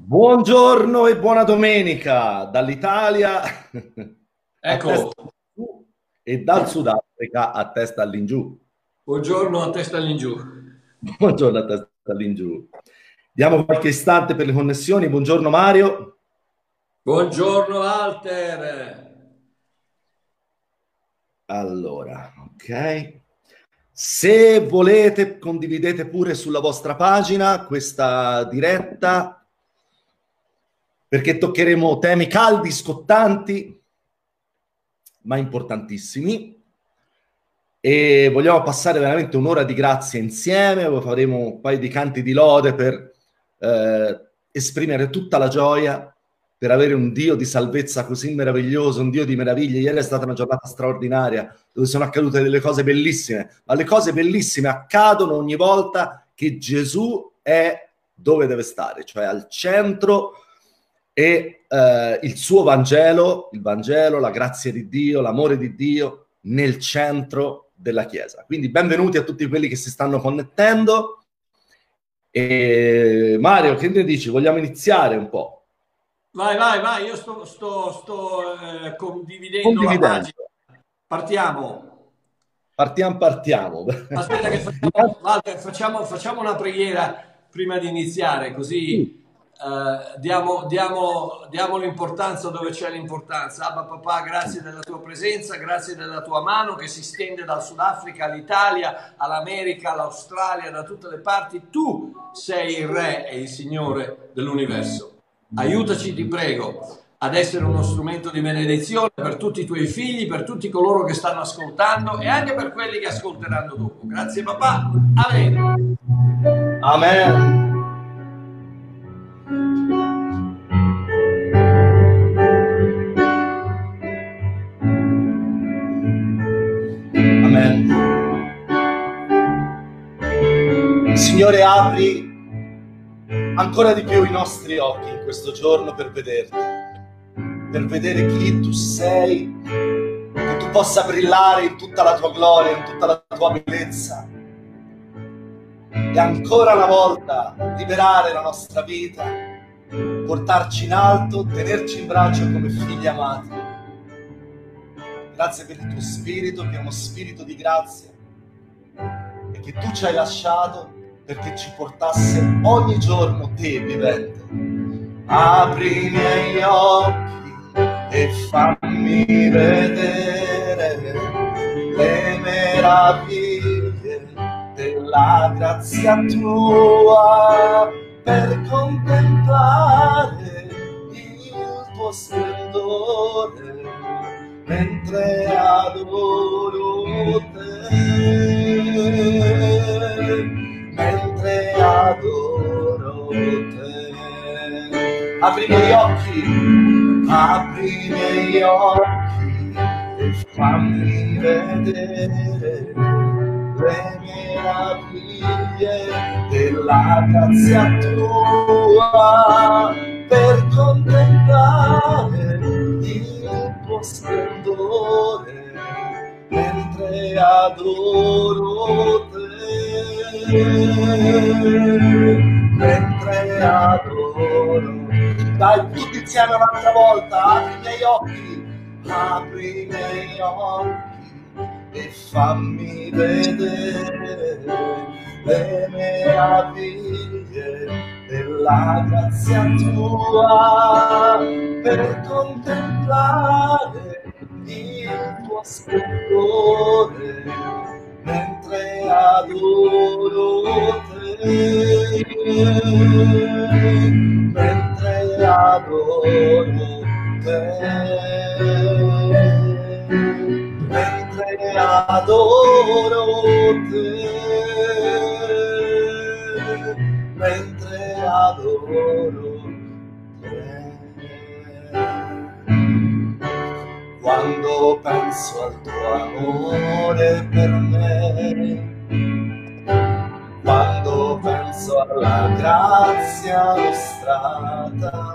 Buongiorno e buona domenica dall'Italia ecco e dal Sudafrica a testa all'ingiù. Buongiorno a testa all'ingiù. Buongiorno a testa all'ingiù. Diamo qualche istante per le connessioni. Buongiorno Mario. Buongiorno Walter. Allora, ok. Se volete condividete pure sulla vostra pagina questa diretta perché toccheremo temi caldi, scottanti, ma importantissimi e vogliamo passare veramente un'ora di grazie insieme, faremo un paio di canti di lode per esprimere tutta la gioia, per avere un Dio di salvezza così meraviglioso, un Dio di meraviglie. Ieri è stata una giornata straordinaria, dove sono accadute delle cose bellissime, ma le cose bellissime accadono ogni volta che Gesù è dove deve stare, cioè al centro, e il suo Vangelo, la grazia di Dio, l'amore di Dio, nel centro della Chiesa. Quindi benvenuti a tutti quelli che si stanno connettendo. E Mario, che ne dici? Vogliamo iniziare un po'? Vai, io sto condividendo la pagina. Partiamo. Aspetta che facciamo una preghiera prima di iniziare, così diamo l'importanza dove c'è l'importanza. Abba papà, grazie della tua presenza, grazie della tua mano che si stende dal Sudafrica all'Italia, all'America, all'Australia, da tutte le parti. Tu sei il Re e il Signore dell'universo. Aiutaci, ti prego, ad essere uno strumento di benedizione per tutti i tuoi figli, per tutti coloro che stanno ascoltando e anche per quelli che ascolteranno dopo. Grazie papà. Amen. Amen. Amen. Signore, apri ancora di più i nostri occhi in questo giorno per vederti, per vedere chi tu sei, che tu possa brillare in tutta la tua gloria, in tutta la tua bellezza, e ancora una volta liberare la nostra vita, portarci in alto, tenerci in braccio come figli amati. Grazie per il tuo spirito, che è uno spirito di grazia e che tu ci hai lasciato perché ci portasse ogni giorno te vivente. Apri i miei occhi e fammi vedere le meraviglie della grazia tua, per contemplare il tuo splendore mentre adoro te. Mentre adoro te, apri i miei occhi e fammi vedere le meraviglie della grazia tua, per contemplare il tuo splendore mentre adoro te. Mentre adoro. Dai, tutti insieme un'altra volta. Apri i miei occhi e fammi vedere le meraviglie della grazia tua, per contemplare il tuo splendore mentre adoro te, mentre adoro te, mentre adoro te, mentre adoro te. Quando penso al tuo amore per me, quando penso alla grazia mostrata,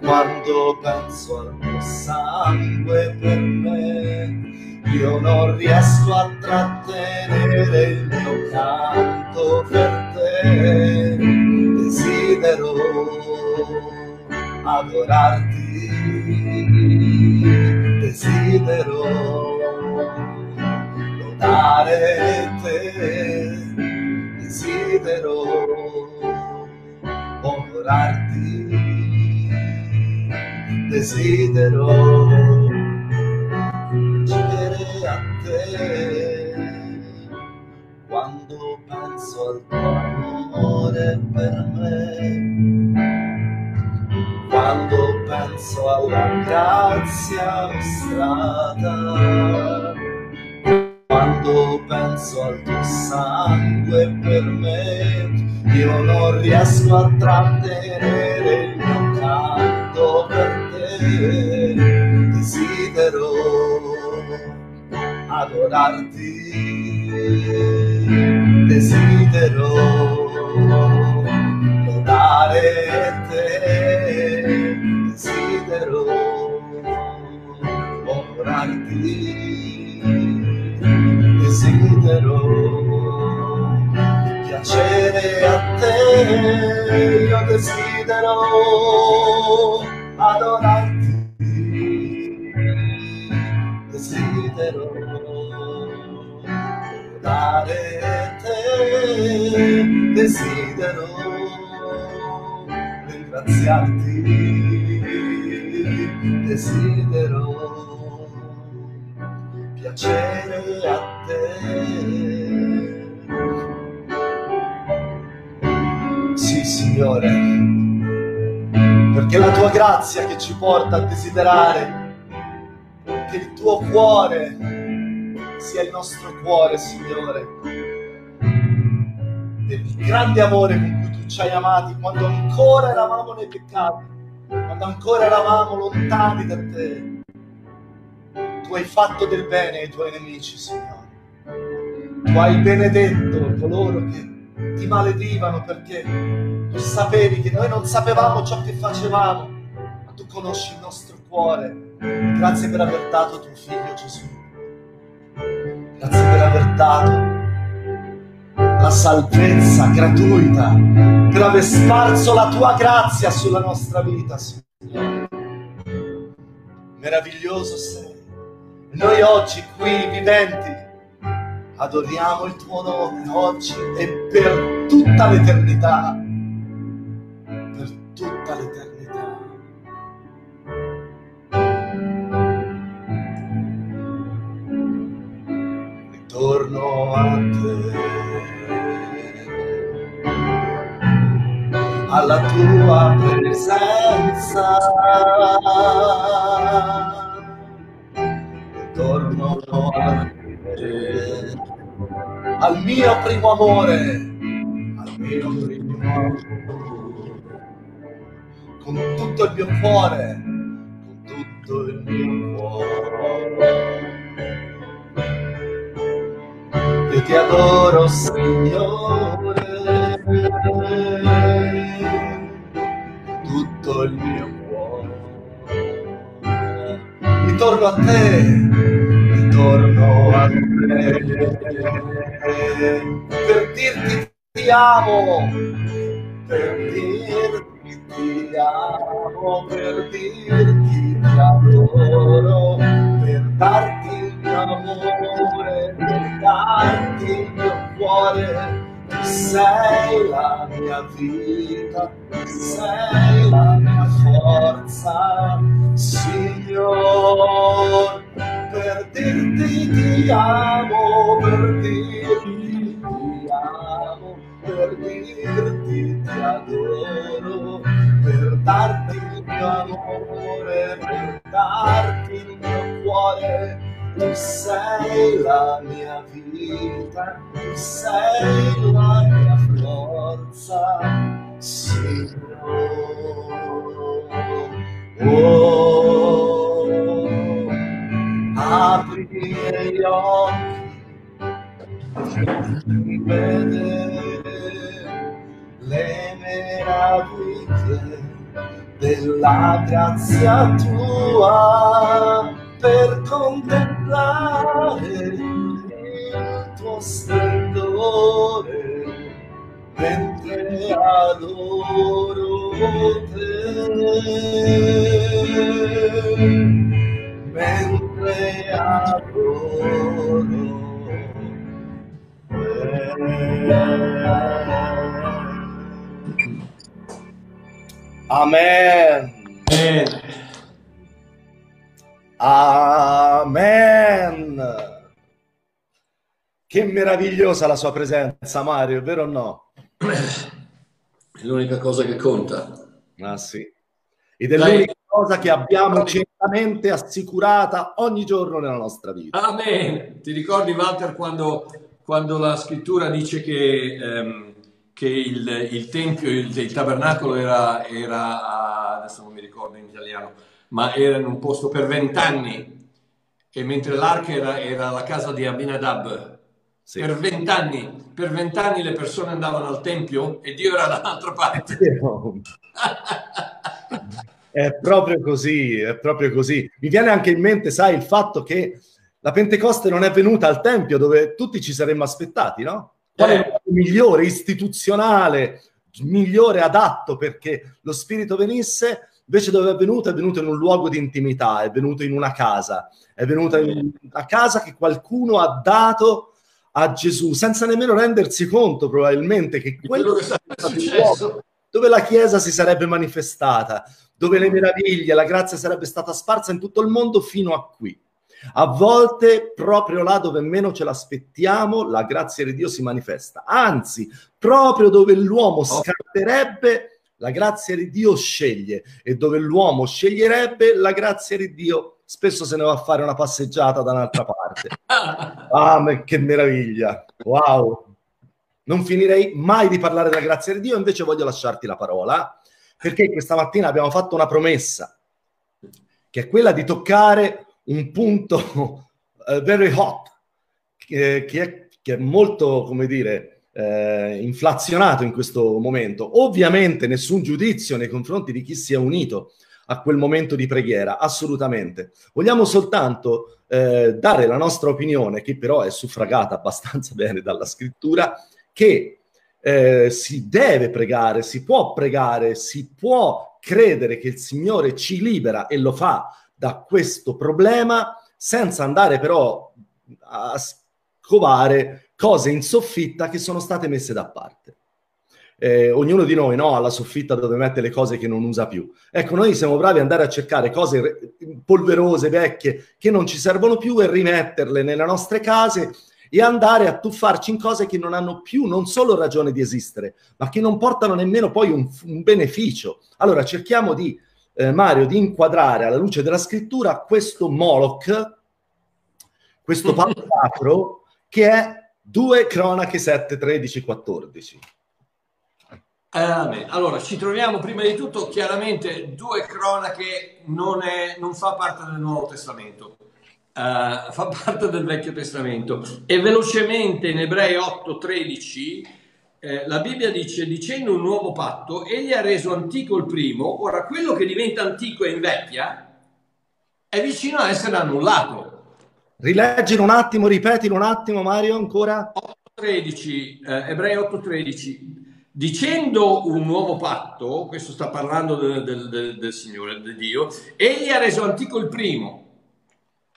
quando penso al tuo sangue per me, io non riesco a trattenere il mio canto per te. Desidero desidero adorarti, desidero lodare te, desidero onorarti, desidero vivere a te. Quando penso al tuo amore per me, quando penso alla grazia mostrata, quando penso al tuo sangue per me, io non riesco a trattenere il mio canto per te. Desidero adorarti, desidero lodare te, desidero onorarti, desidero piacere a te, io desidero adorarti, desidero lodare te, desidero ringraziarti, desidero piacere a te. Sì, Signore, perché è la tua grazia che ci porta a desiderare che il tuo cuore sia il nostro cuore, Signore, del grande amore con cui tu ci hai amati quando ancora eravamo nei peccati, quando ancora eravamo lontani da te. Tu hai fatto del bene ai tuoi nemici, Signore. Tu hai benedetto coloro che ti maledivano, perché tu sapevi che noi non sapevamo ciò che facevamo, ma tu conosci il nostro cuore. Grazie per aver dato tuo figlio Gesù. Grazie per aver dato la salvezza gratuita, per aver sparso la tua grazia sulla nostra vita, Signore. Meraviglioso sei. Noi oggi qui viventi adoriamo il tuo nome, oggi e per tutta l'eternità, per tutta l'eternità. Ritorno a te, alla tua presenza, ritorno a te, al mio primo amore, al mio primo amore, con tutto il mio cuore, con tutto il mio cuore, io ti adoro, Signore. Tutto il mio cuore, ritorno a te, ritorno a te, per dirti ti amo, per dirti ti amo, per dirti ti adoro, per darti il mio amore, per darti il mio cuore. Tu sei la mia vita, tu sei la mia forza, Signore, per dirti ti amo, per dirti ti amo, per dirti ti adoro, per darti il mio amore, per darti il mio cuore. Tu sei la mia vita, tu sei la mia forza, Signore. Oh, apri i miei occhi, mi vedere le meraviglie della grazia tua, per contemplare il tuo splendore mentre adoro te, mentre adoro te. Amen. Amen. Amen. Che meravigliosa la sua presenza, Mario, vero o no? È l'unica cosa che conta. Ah sì. Ed è l'unica cosa che abbiamo certamente assicurata ogni giorno nella nostra vita. Amen. Ti ricordi, Walter, quando la scrittura dice che il tempio, il tabernacolo era adesso non mi ricordo in italiano, ma era in un posto per 20 anni, e mentre l'arca era la casa di Abinadab. Sì. Per 20 anni le persone andavano al tempio e Dio era dall'altra parte. È proprio così, è proprio così. Mi viene anche in mente, sai, il fatto che la Pentecoste non è venuta al tempio dove tutti ci saremmo aspettati, no? Qual è il modo migliore, istituzionale, migliore, adatto perché lo Spirito venisse? Invece dove è venuto in un luogo di intimità, è venuto in una casa, è venuto in una casa che qualcuno ha dato a Gesù, senza nemmeno rendersi conto probabilmente che quello che sarebbe successo, dove la Chiesa si sarebbe manifestata, dove le meraviglie, la grazia sarebbe stata sparsa in tutto il mondo fino a qui. A volte proprio là dove meno ce l'aspettiamo, la grazia di Dio si manifesta. Anzi, proprio dove l'uomo scatterebbe, la grazia di Dio sceglie, e dove l'uomo sceglierebbe, la grazia di Dio spesso se ne va a fare una passeggiata da un'altra parte. Ah, ma che meraviglia! Wow! Non finirei mai di parlare della grazia di Dio, invece voglio lasciarti la parola, perché questa mattina abbiamo fatto una promessa, che è quella di toccare un punto very hot, che è molto, come dire, inflazionato in questo momento. Ovviamente nessun giudizio nei confronti di chi si è unito a quel momento di preghiera, assolutamente. Vogliamo soltanto dare la nostra opinione, che però è suffragata abbastanza bene dalla scrittura, che si deve pregare, si può pregare, si può credere che il Signore ci libera e lo fa da questo problema, senza andare però a scovare cose in soffitta che sono state messe da parte. Ognuno di noi, no, ha la soffitta dove mette le cose che non usa più. Ecco, noi siamo bravi ad andare a cercare cose polverose, vecchie, che non ci servono più, e rimetterle nelle nostre case e andare a tuffarci in cose che non hanno più non solo ragione di esistere, ma che non portano nemmeno poi un beneficio. Allora cerchiamo di, Mario, di inquadrare alla luce della scrittura questo Moloch, questo Palacro, che è 2 Cronache 7, 13, 14. Allora, ci troviamo prima di tutto, chiaramente, 2 Cronache non fa parte del Nuovo Testamento, fa parte del Vecchio Testamento. E velocemente in Ebrei 8, 13, la Bibbia dice: dicendo un nuovo patto, egli ha reso antico il primo. Ora, quello che diventa antico e invecchia è vicino a essere annullato. Rileggilo un attimo, ripetilo un attimo, Mario, ancora. 8.13, Ebrei 8.13. Dicendo un nuovo patto, questo sta parlando del Signore, di Dio, egli ha reso antico il primo.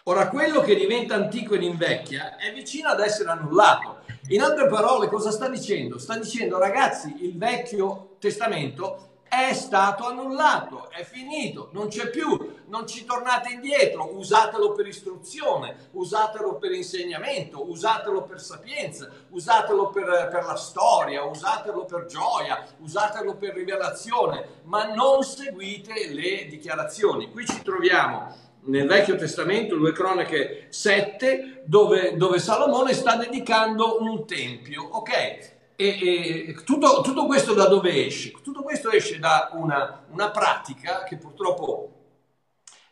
Ora, quello che diventa antico ed invecchia è vicino ad essere annullato. In altre parole, cosa sta dicendo? Sta dicendo, ragazzi, il Vecchio Testamento è stato annullato, è finito, non c'è più, non ci tornate indietro, usatelo per istruzione, usatelo per insegnamento, usatelo per sapienza, usatelo per la storia, usatelo per gioia, usatelo per rivelazione, ma non seguite le dichiarazioni. Qui ci troviamo nel Vecchio Testamento, 2 Cronache 7, dove Salomone sta dedicando un tempio, ok? E tutto questo da dove esce? Tutto questo esce da una pratica che purtroppo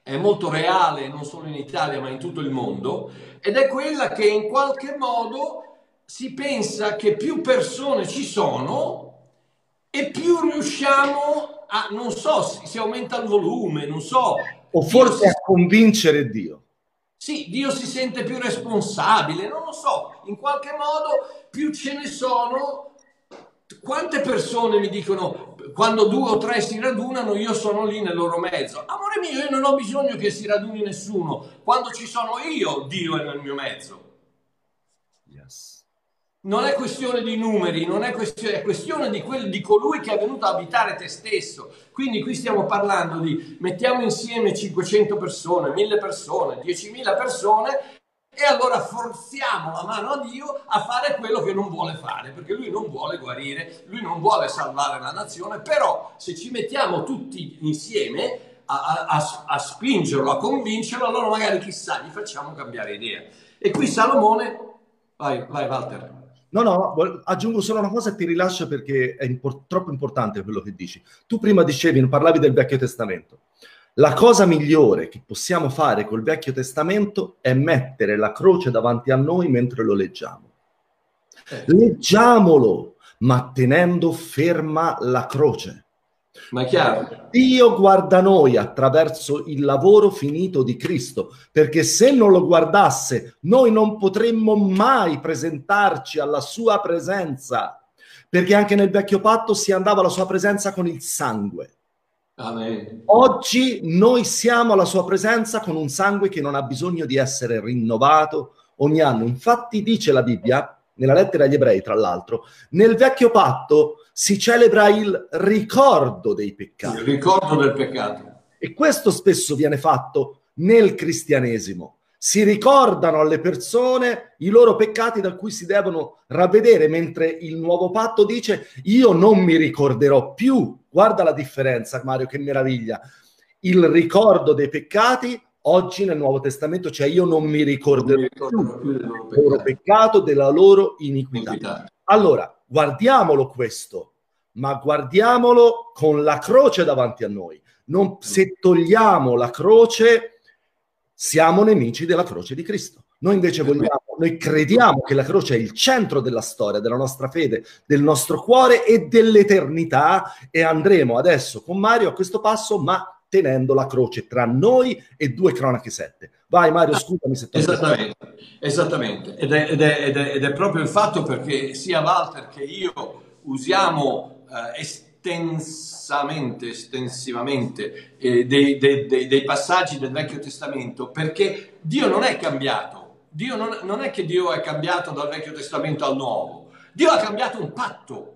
è molto reale non solo in Italia ma in tutto il mondo, ed è quella che in qualche modo si pensa che più persone ci sono e più riusciamo a, non so, si aumenta il volume, non so, o forse a convincere Dio. Sì, Dio si sente più responsabile, non lo so, in qualche modo più ce ne sono, Quante persone mi dicono, quando 2 o 3 si radunano, io sono lì nel loro mezzo. Amore mio, io non ho bisogno che si raduni nessuno. Quando ci sono io, Dio è nel mio mezzo. Yes. Non è questione di numeri, non è questione, è questione di colui che è venuto a abitare te stesso. Quindi qui stiamo parlando di, mettiamo insieme 500 persone, 1000 persone, 10.000 persone, e allora forziamo la mano a Dio a fare quello che non vuole fare, perché lui non vuole guarire, lui non vuole salvare la nazione, però se ci mettiamo tutti insieme a spingerlo, a convincerlo, allora magari chissà, gli facciamo cambiare idea. E qui Salomone, vai Walter. No, no, aggiungo solo una cosa e ti rilascio perché è troppo importante quello che dici. Tu prima dicevi, parlavi del Vecchio Testamento. La cosa migliore che possiamo fare col Vecchio Testamento è mettere la croce davanti a noi mentre lo leggiamo. Leggiamolo, ma tenendo ferma la croce. Ma è chiaro? Dio guarda noi attraverso il lavoro finito di Cristo, perché se non lo guardasse, noi non potremmo mai presentarci alla sua presenza, perché anche nel Vecchio Patto si andava alla sua presenza con il sangue. Amen. Oggi noi siamo alla sua presenza con un sangue che non ha bisogno di essere rinnovato ogni anno. Infatti dice la Bibbia, nella lettera agli ebrei tra l'altro, nel Vecchio Patto si celebra il ricordo dei peccati. Il ricordo del peccato. E questo spesso viene fatto nel cristianesimo. Si ricordano alle persone i loro peccati da cui si devono ravvedere, mentre il nuovo patto dice io non mi ricorderò più. Guarda la differenza, Mario, che meraviglia. Il ricordo dei peccati oggi nel Nuovo Testamento, cioè io non mi ricorderò più del loro peccato, della loro iniquità. Allora, guardiamolo questo, ma guardiamolo con la croce davanti a noi. Non, se togliamo la croce, siamo nemici della croce di Cristo. Noi invece vogliamo, noi crediamo che la croce è il centro della storia, della nostra fede, del nostro cuore e dell'eternità, e andremo adesso con Mario a questo passo, ma tenendo la croce tra noi e 2 Cronache 7. Vai Mario, scusami se ti ho interrotto. Esattamente, ed è proprio il fatto, perché sia Walter che io usiamo estensivamente dei passaggi del Vecchio Testamento, perché Dio non è cambiato. Dio non è che Dio è cambiato dal Vecchio Testamento al Nuovo. Dio ha cambiato un patto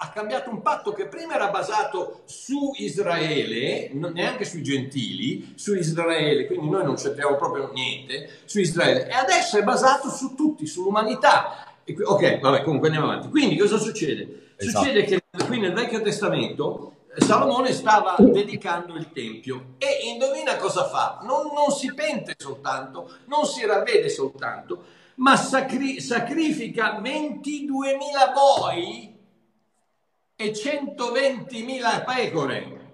che prima era basato su Israele, neanche sui gentili, su Israele, quindi noi non c'entriamo proprio niente, su Israele, e adesso è basato su tutti, sull'umanità. Ok, vabbè, comunque andiamo avanti. Quindi cosa succede? Esatto. Succede che qui nel Vecchio Testamento Salomone stava dedicando il Tempio, e indovina cosa fa? Non si pente soltanto, non si ravvede soltanto, ma sacrifica 22.000 boi e 120.000 pecore.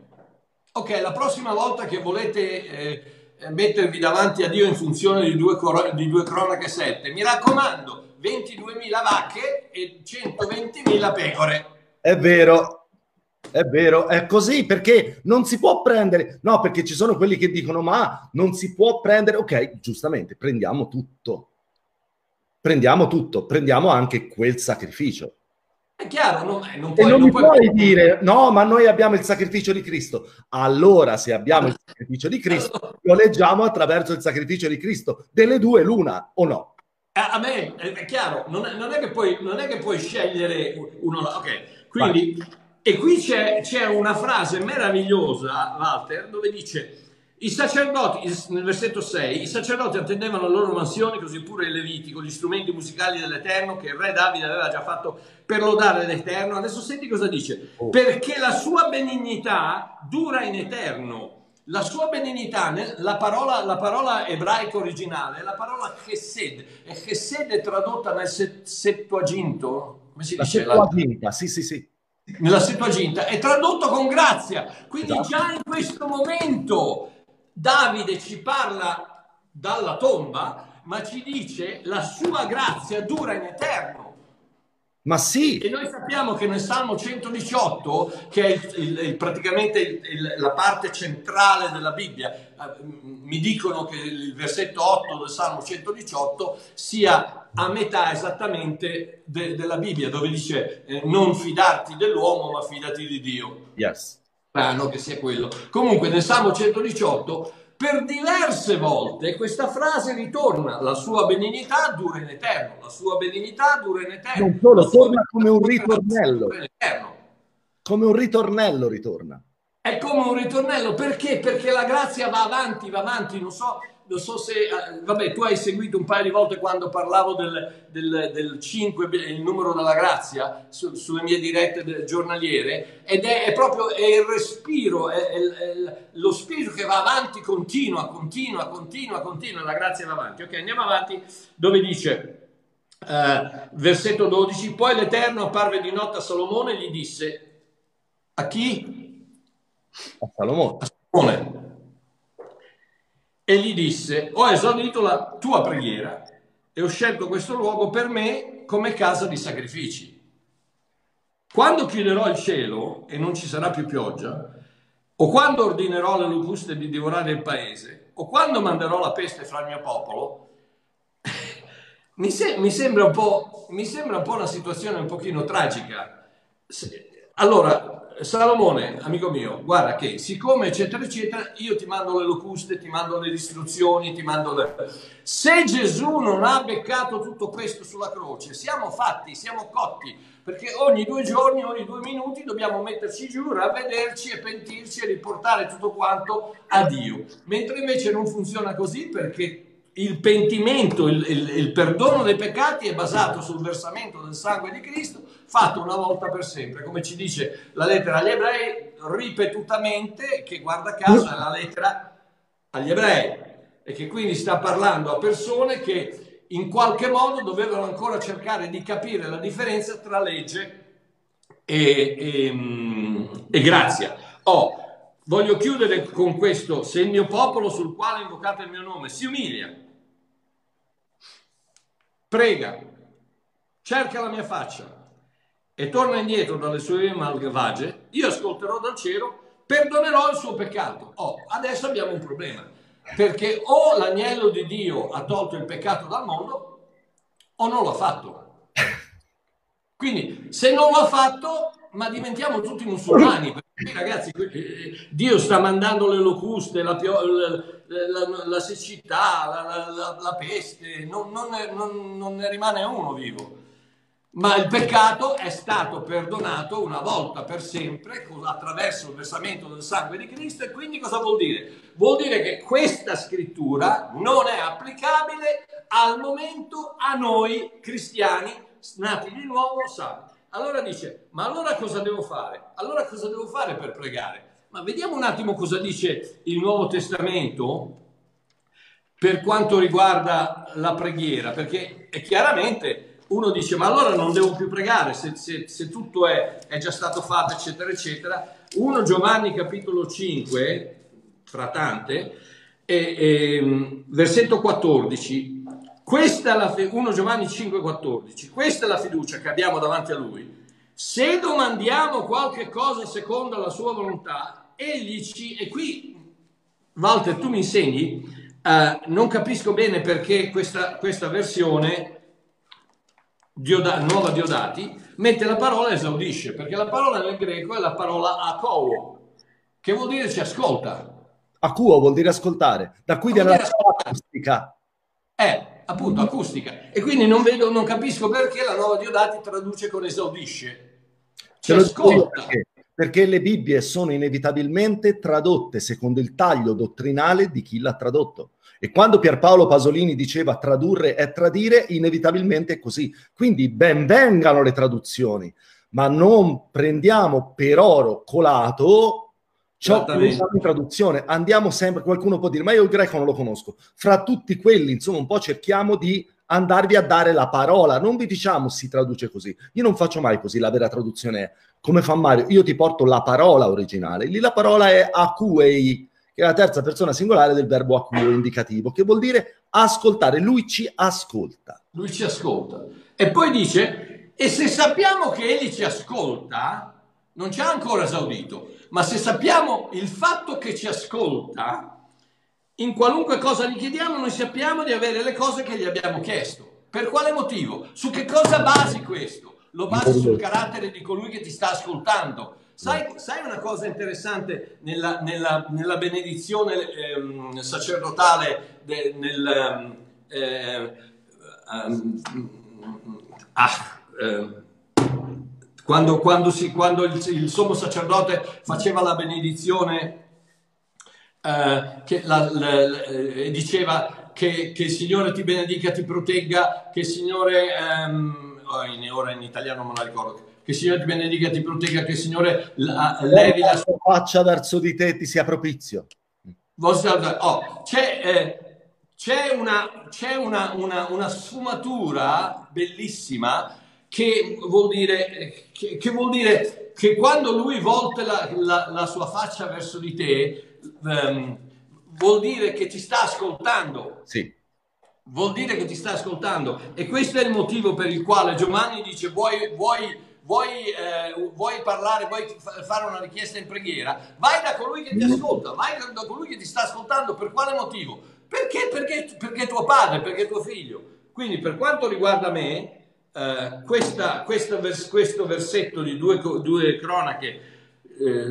Ok, la prossima volta che volete mettervi davanti a Dio in funzione di 2 Cronache 7, mi raccomando, 22.000 vacche e 120.000 pecore. È vero, è così, perché non si può prendere, no, perché ci sono quelli che dicono ma non si può prendere, ok, giustamente, prendiamo tutto, prendiamo anche quel sacrificio. È chiaro, non puoi dire no, ma noi abbiamo il sacrificio di Cristo. Allora, se abbiamo il sacrificio di Cristo, lo leggiamo attraverso il sacrificio di Cristo, delle due l'una, o no? A me è chiaro, non è che puoi scegliere uno. Ok, quindi vai. E qui c'è una frase meravigliosa, Walter, dove dice i sacerdoti, nel versetto 6, i sacerdoti attendevano le loro mansioni, così pure il Levitico, gli strumenti musicali dell'Eterno che il re Davide aveva già fatto per lodare l'Eterno. Adesso senti cosa dice: perché la sua benignità dura in eterno. La sua benignità, la parola ebraica originale è la parola chesed, e chesed è tradotta nel Settuaginto, come si dice? Settuaginta, sì. Nella Settuaginta è tradotto con grazia, quindi esatto. Già in questo momento Davide ci parla dalla tomba, ma ci dice la sua grazia dura in eterno. Ma sì! E noi sappiamo che nel Salmo 118, che è praticamente la parte centrale della Bibbia, mi dicono che il versetto 8 del Salmo 118 sia a metà esattamente della Bibbia, dove dice non fidarti dell'uomo ma fidati di Dio. Yes. Strano che sia quello. Comunque nel Salmo 118 per diverse volte questa frase ritorna, la sua benignità dura in eterno, la sua benignità dura in eterno. Non solo, torna come un ritornello. Come un ritornello ritorna. È come un ritornello, perché? Perché la grazia va avanti, non so se... Vabbè, tu hai seguito un paio di volte quando parlavo del 5, il numero della grazia, sulle mie dirette giornaliere, ed è proprio è il respiro, è lo spirito che va avanti, continua, la grazia va avanti. Ok, andiamo avanti, dove dice, versetto 12, poi l'Eterno apparve di notte a Salomone e gli disse, a chi? A Salomone, e gli disse: ho esaudito la tua preghiera e ho scelto questo luogo per me come casa di sacrifici. Quando chiuderò il cielo e non ci sarà più pioggia, o quando ordinerò alle locuste di divorare il paese, o quando manderò la peste fra il mio popolo, mi sembra un po' una situazione un pochino tragica. Allora, Salomone, amico mio, guarda che siccome eccetera eccetera, io ti mando le locuste, ti mando le distruzioni, ti mando le... Se Gesù non ha beccato tutto questo sulla croce, siamo fatti, siamo cotti, perché ogni due giorni, ogni due minuti dobbiamo metterci giù, ravvederci e pentirci e riportare tutto quanto a Dio. Mentre invece non funziona così, perché il pentimento, il perdono dei peccati è basato sul versamento del sangue di Cristo, fatto una volta per sempre, come ci dice la lettera agli ebrei ripetutamente, che guarda caso è la lettera agli ebrei, e che quindi sta parlando a persone che in qualche modo dovevano ancora cercare di capire la differenza tra legge e grazia. Voglio chiudere con questo: se il mio popolo sul quale invocate il mio nome si umilia, prega, cerca la mia faccia e torna indietro dalle sue malvagie, io ascolterò dal cielo, perdonerò il suo peccato. Adesso abbiamo un problema, perché o l'agnello di Dio ha tolto il peccato dal mondo o non l'ha fatto. Quindi se non l'ha fatto, ma diventiamo tutti musulmani, perché ragazzi Dio sta mandando le locuste, la siccità, la peste, non ne rimane uno vivo. Ma il peccato è stato perdonato una volta per sempre attraverso il versamento del sangue di Cristo, e quindi cosa vuol dire? Vuol dire che questa scrittura non è applicabile al momento a noi cristiani nati di nuovo santi. Allora dice, ma allora cosa devo fare? Allora cosa devo fare per pregare? Ma vediamo un attimo cosa dice il Nuovo Testamento per quanto riguarda la preghiera, perché chiaramente... Uno dice, ma allora non devo più pregare, se tutto è già stato fatto, eccetera, eccetera. 1 Giovanni capitolo 5, fra tante, versetto 14. 1 Giovanni 5, 14. Questa è la fiducia che abbiamo davanti a Lui. Se domandiamo qualche cosa secondo la sua volontà, Egli ci... E qui, Walter, tu mi insegni, non capisco bene perché questa versione... Nuova Diodati mette la parola esaudisce, perché la parola nel greco è la parola akouo, che vuol dire ci ascolta. Akouo vuol dire ascoltare, da qui viene la parola acustica. Appunto, acustica. E quindi non capisco perché la Nuova Diodati traduce con esaudisce. Ci ascolta. Perché le Bibbie sono inevitabilmente tradotte secondo il taglio dottrinale di chi l'ha tradotto. E quando Pierpaolo Pasolini diceva tradurre è tradire, inevitabilmente è così. Quindi ben vengano le traduzioni, ma non prendiamo per oro colato ciò che usiamo in traduzione. Andiamo sempre, qualcuno può dire, ma io il greco non lo conosco. Fra tutti quelli, insomma, un po' cerchiamo di andarvi a dare la parola. Non vi diciamo si traduce così. Io non faccio mai così, la vera traduzione è, come fa Mario, io ti porto la parola originale. Lì la parola è acuei, che è la terza persona singolare del verbo acuo indicativo, che vuol dire ascoltare. Lui ci ascolta. Lui ci ascolta. E poi dice, E se sappiamo che egli ci ascolta, non ci ha ancora esaudito, ma se sappiamo il fatto che ci ascolta, in qualunque cosa gli chiediamo, noi sappiamo di avere le cose che gli abbiamo chiesto. Per quale motivo? Su che cosa basi questo? Lo basi sul carattere di colui che ti sta ascoltando. Sai una cosa interessante nella benedizione sacerdotale quando il sommo sacerdote faceva la benedizione e diceva che il Signore ti benedica, ti protegga, che il Signore ora in italiano non la ricordo. Che il Signore ti benedica, ti protegga, che il Signore levi la sua faccia verso di te, ti sia propizio. Oh, c'è una sfumatura bellissima che vuol dire che quando lui volta la sua faccia verso di te, vuol dire che ti sta ascoltando. Sì. Vuol dire che ti sta ascoltando. E questo è il motivo per il quale Giovanni dice: vuoi parlare, vuoi fare una richiesta in preghiera? Vai da colui che ti ascolta, vai da colui che ti sta ascoltando. Per quale motivo? Perché tuo padre, perché tuo figlio. Quindi per quanto riguarda me, questo versetto di due Cronache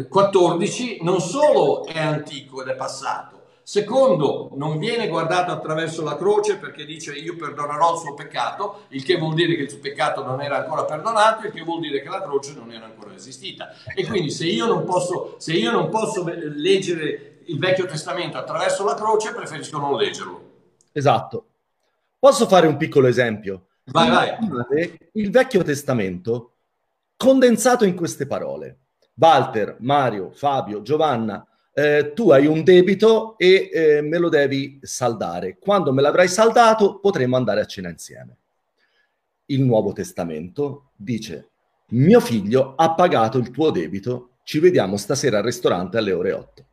14 non solo è antico ed è passato, secondo, non viene guardato attraverso la croce, perché dice: io perdonerò il suo peccato, il che vuol dire che il suo peccato non era ancora perdonato, il che vuol dire che la croce non era ancora esistita. E quindi se io non posso leggere il Vecchio Testamento attraverso la croce, preferisco non leggerlo. Esatto. Posso fare un piccolo esempio? Vai. Il Vecchio Testamento condensato in queste parole: Walter, Mario, Fabio, Giovanna, tu hai un debito e me lo devi saldare. Quando me l'avrai saldato potremo andare a cena insieme. Il Nuovo Testamento dice: mio figlio ha pagato il tuo debito, ci vediamo stasera al ristorante alle ore 8.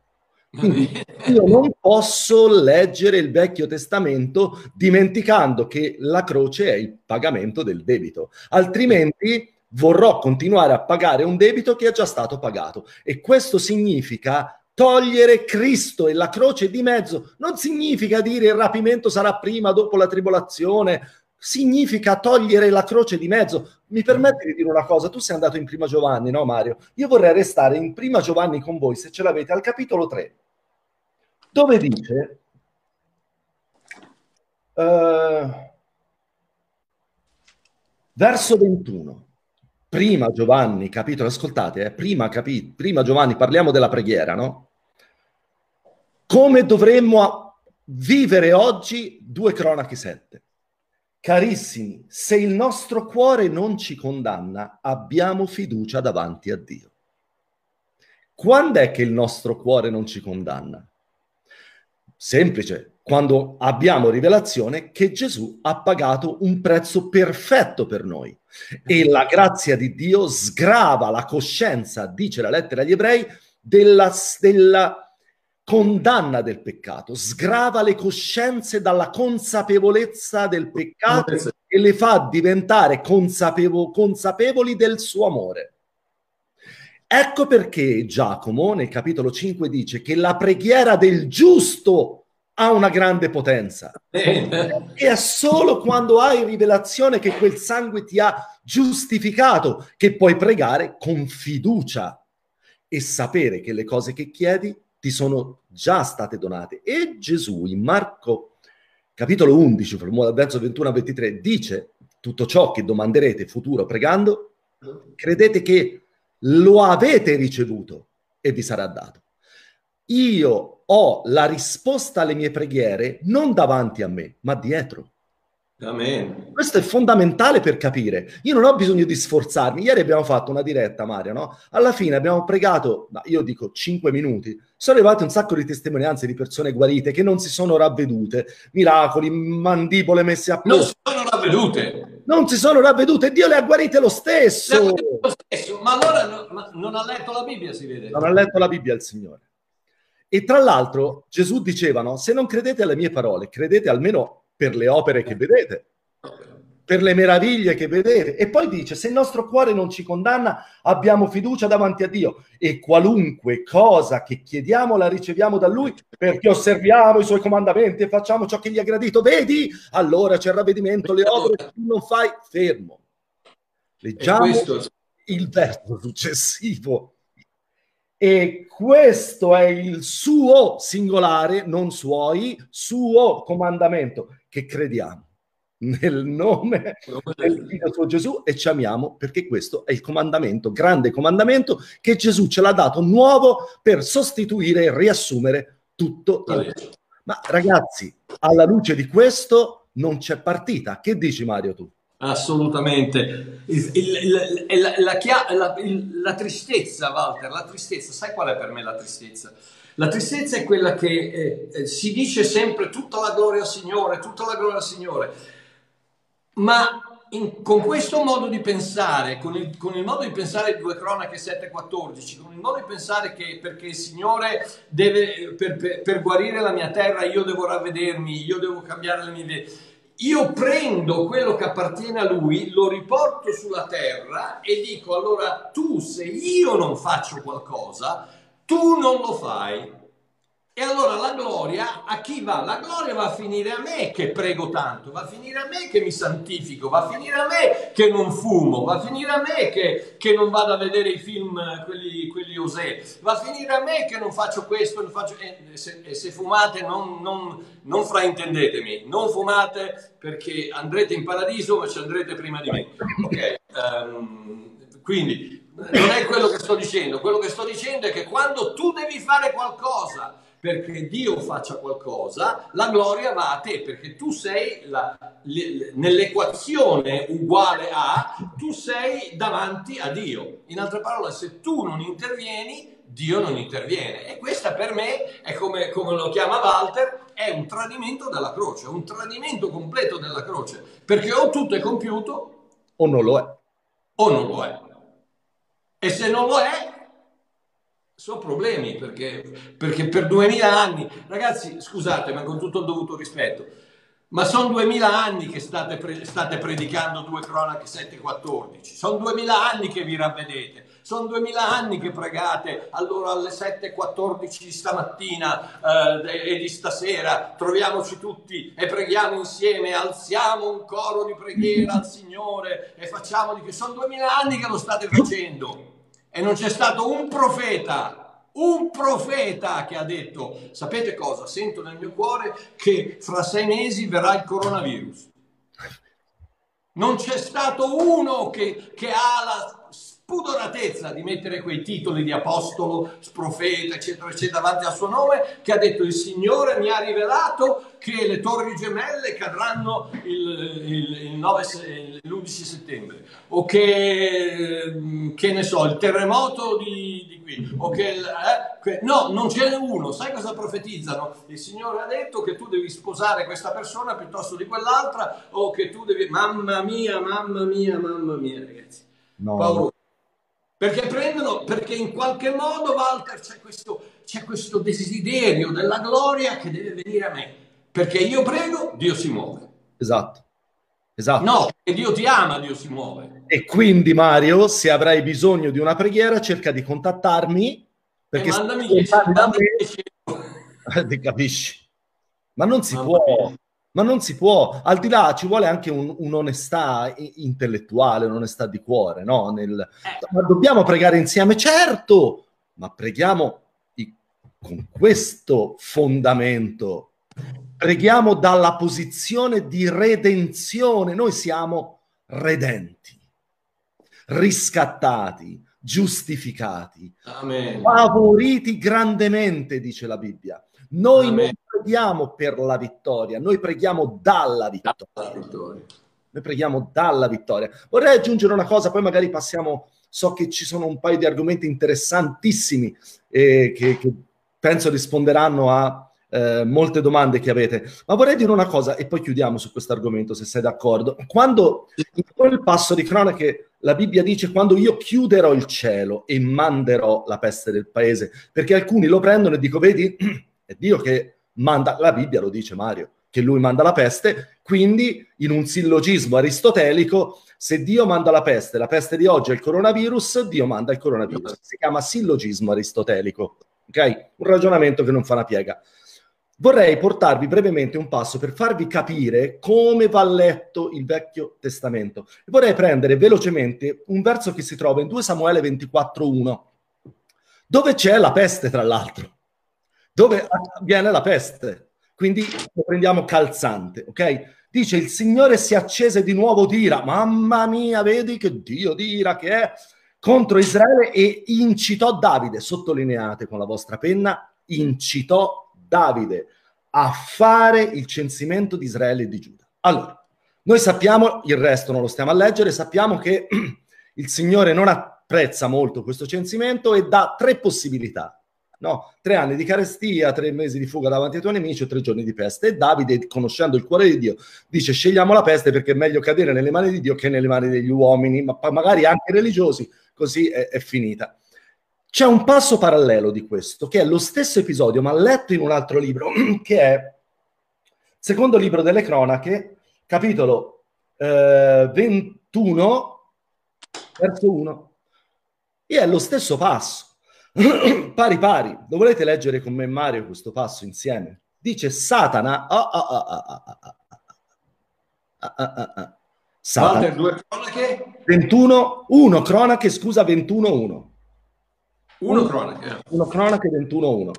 Quindi io non posso leggere il Vecchio Testamento dimenticando che la croce è il pagamento del debito, altrimenti vorrò continuare a pagare un debito che è già stato pagato. E questo significa togliere Cristo e la croce di mezzo. Non significa dire il rapimento sarà prima, dopo la tribolazione. Significa togliere la croce di mezzo. Mi permetti di dire una cosa? Tu sei andato in Prima Giovanni, no Mario? Io vorrei restare in Prima Giovanni con voi, se ce l'avete, al capitolo 3, dove dice... verso 21. Prima Giovanni, capitolo, ascoltate, Prima Giovanni, parliamo della preghiera, no? Come dovremmo vivere oggi 2 Cronache 7? Carissimi, se il nostro cuore non ci condanna, abbiamo fiducia davanti a Dio. Quando è che il nostro cuore non ci condanna? Semplice, quando abbiamo rivelazione che Gesù ha pagato un prezzo perfetto per noi e la grazia di Dio sgrava la coscienza, dice la lettera agli Ebrei, della condanna del peccato, sgrava le coscienze dalla consapevolezza del peccato e le fa diventare consapevoli del suo amore. Ecco perché Giacomo nel capitolo 5 dice che la preghiera del giusto ha una grande potenza. E è solo quando hai rivelazione che quel sangue ti ha giustificato che puoi pregare con fiducia e sapere che le cose che chiedi ti sono già state donate. E Gesù in Marco capitolo 11, verso 21-23, dice: tutto ciò che domanderete futuro pregando, credete che lo avete ricevuto e vi sarà dato. Io ho la risposta alle mie preghiere non davanti a me, ma dietro. Amen. Questo è fondamentale per capire. Io non ho bisogno di sforzarmi. Ieri abbiamo fatto una diretta, Mario, no? Alla fine abbiamo pregato, io dico 5 minuti, sono arrivate un sacco di testimonianze di persone guarite che non si sono ravvedute, miracoli, mandibole messe a posto. Non si sono ravvedute, Dio le ha guarite lo stesso. Ma allora non ha letto la Bibbia, si vede. Non ha letto la Bibbia il Signore. E tra l'altro Gesù diceva, no? Se non credete alle mie parole, credete almeno per le opere che vedete. per le meraviglie che vedete. E poi dice, se il nostro cuore non ci condanna, abbiamo fiducia davanti a Dio e qualunque cosa che chiediamo la riceviamo da Lui, perché osserviamo i Suoi comandamenti e facciamo ciò che gli è gradito. Vedi? Allora c'è il ravvedimento, le opere che tu non fai, fermo. Leggiamo il verso successivo. E questo è il suo singolare, non suoi, suo comandamento, che crediamo nel nome del Figlio Gesù e ci amiamo, perché questo è il comandamento, grande comandamento che Gesù ce l'ha dato nuovo per sostituire e riassumere tutto il... Ma ragazzi, alla luce di questo non c'è partita. Che dici, Mario, tu? Assolutamente. La tristezza, Walter, la tristezza, sai qual è per me la tristezza? La tristezza è quella che si dice sempre tutta la gloria al Signore, tutta la gloria al Signore. Ma con questo modo di pensare, con il modo di pensare di 2 Cronache 7,14, con il modo di pensare che perché il Signore deve, per guarire la mia terra, io devo ravvedermi, io devo cambiare le mie idee, io prendo quello che appartiene a Lui, lo riporto sulla terra e dico, allora tu, se io non faccio qualcosa, tu non lo fai. E allora la gloria a chi va? La gloria va a finire a me che prego tanto, va a finire a me che mi santifico, va a finire a me che non fumo, va a finire a me che non vado a vedere i film, quelli osè, va a finire a me che non faccio questo, non faccio... se fumate non fraintendetemi, non fumate perché andrete in paradiso, ma ci andrete prima di me. Okay. Quindi non è quello che sto dicendo. Quello che sto dicendo è che quando tu devi fare qualcosa perché Dio faccia qualcosa, la gloria va a te, perché tu sei nell'equazione uguale a, tu sei davanti a Dio. In altre parole, se tu non intervieni, Dio non interviene. E questa per me è come lo chiama Walter, è un tradimento della croce, un tradimento completo della croce, perché o tutto è compiuto o non lo è. O non lo è. E se non lo è, sono problemi, perché per 2000 anni, ragazzi, scusate, ma con tutto il dovuto rispetto, ma sono 2000 anni che state predicando 2 Cronache 7,14, sono 2000 anni che vi ravvedete, sono 2000 anni che pregate, allora alle 7,14 di stamattina e di stasera troviamoci tutti e preghiamo insieme, alziamo un coro di preghiera al Signore e facciamo di che. Sono 2000 anni che lo state facendo e non c'è stato un profeta che ha detto, sapete cosa, sento nel mio cuore che fra 6 mesi verrà il coronavirus. Non c'è stato uno che ha la spudoratezza di mettere quei titoli di apostolo, profeta, eccetera, eccetera, davanti al suo nome, che ha detto il Signore mi ha rivelato che le torri gemelle cadranno l'11 settembre, o che ne so, il terremoto di qui, o che no, non ce n'è uno. Sai cosa profetizzano? Il Signore ha detto che tu devi sposare questa persona piuttosto di quell'altra, o che tu devi... Mamma mia, mamma mia, mamma mia, ragazzi. No. Paura. Perché in qualche modo, Walter, c'è questo desiderio della gloria che deve venire a me, perché io prego, Dio si muove. Esatto. No, che Dio ti ama, Dio si muove. E quindi, Mario, se avrai bisogno di una preghiera, cerca di contattarmi, perché mandami, capisci? Ma non si può. Ma non si può, al di là ci vuole anche un'onestà intellettuale, un'onestà di cuore, no? Ma dobbiamo pregare insieme, certo, ma preghiamo con questo fondamento, preghiamo dalla posizione di redenzione. Noi siamo redenti, riscattati, giustificati, Amen. Favoriti grandemente, dice la Bibbia. Noi non preghiamo per la vittoria, noi preghiamo dalla vittoria. Noi preghiamo dalla vittoria. Vorrei aggiungere una cosa, poi magari passiamo. So che ci sono un paio di argomenti interessantissimi che penso risponderanno a molte domande che avete. Ma vorrei dire una cosa e poi chiudiamo su questo argomento, se sei d'accordo. Quando in quel passo di Cronache la Bibbia dice quando io chiuderò il cielo e manderò la peste del paese, perché alcuni lo prendono e dico, vedi, è Dio che manda, la Bibbia lo dice, Mario, che lui manda la peste, quindi in un sillogismo aristotelico, se Dio manda la peste di oggi è il coronavirus, Dio manda il coronavirus. Si chiama sillogismo aristotelico, ok? Un ragionamento che non fa una piega. Vorrei portarvi brevemente un passo per farvi capire come va letto il Vecchio Testamento. Vorrei prendere velocemente un verso che si trova in 2 Samuele 24:1, dove c'è la peste, tra l'altro, dove avviene la peste. Quindi lo prendiamo calzante, ok? Dice: il Signore si accese di nuovo d'ira. Mamma mia, vedi che Dio d'ira che è contro Israele, e incitò Davide, sottolineate con la vostra penna, incitò Davide a fare il censimento di Israele e di Giuda. Allora, noi sappiamo, il resto non lo stiamo a leggere, sappiamo che il Signore non apprezza molto questo censimento e dà tre possibilità, no? 3 anni di carestia, 3 mesi di fuga davanti ai tuoi nemici o 3 giorni di peste. E Davide, conoscendo il cuore di Dio, dice: scegliamo la peste perché è meglio cadere nelle mani di Dio che nelle mani degli uomini, ma magari anche religiosi, così è finita. C'è un passo parallelo di questo, che è lo stesso episodio, ma letto in un altro libro, che è secondo libro delle Cronache, capitolo 21, verso 1. E è lo stesso passo, pari pari. Lo volete leggere con me, Mario, questo passo insieme? Dice: Satana... Satana. 2 Cronache? 21, 1 Cronache, scusa, 21, 1. 1 Cronache 21:1.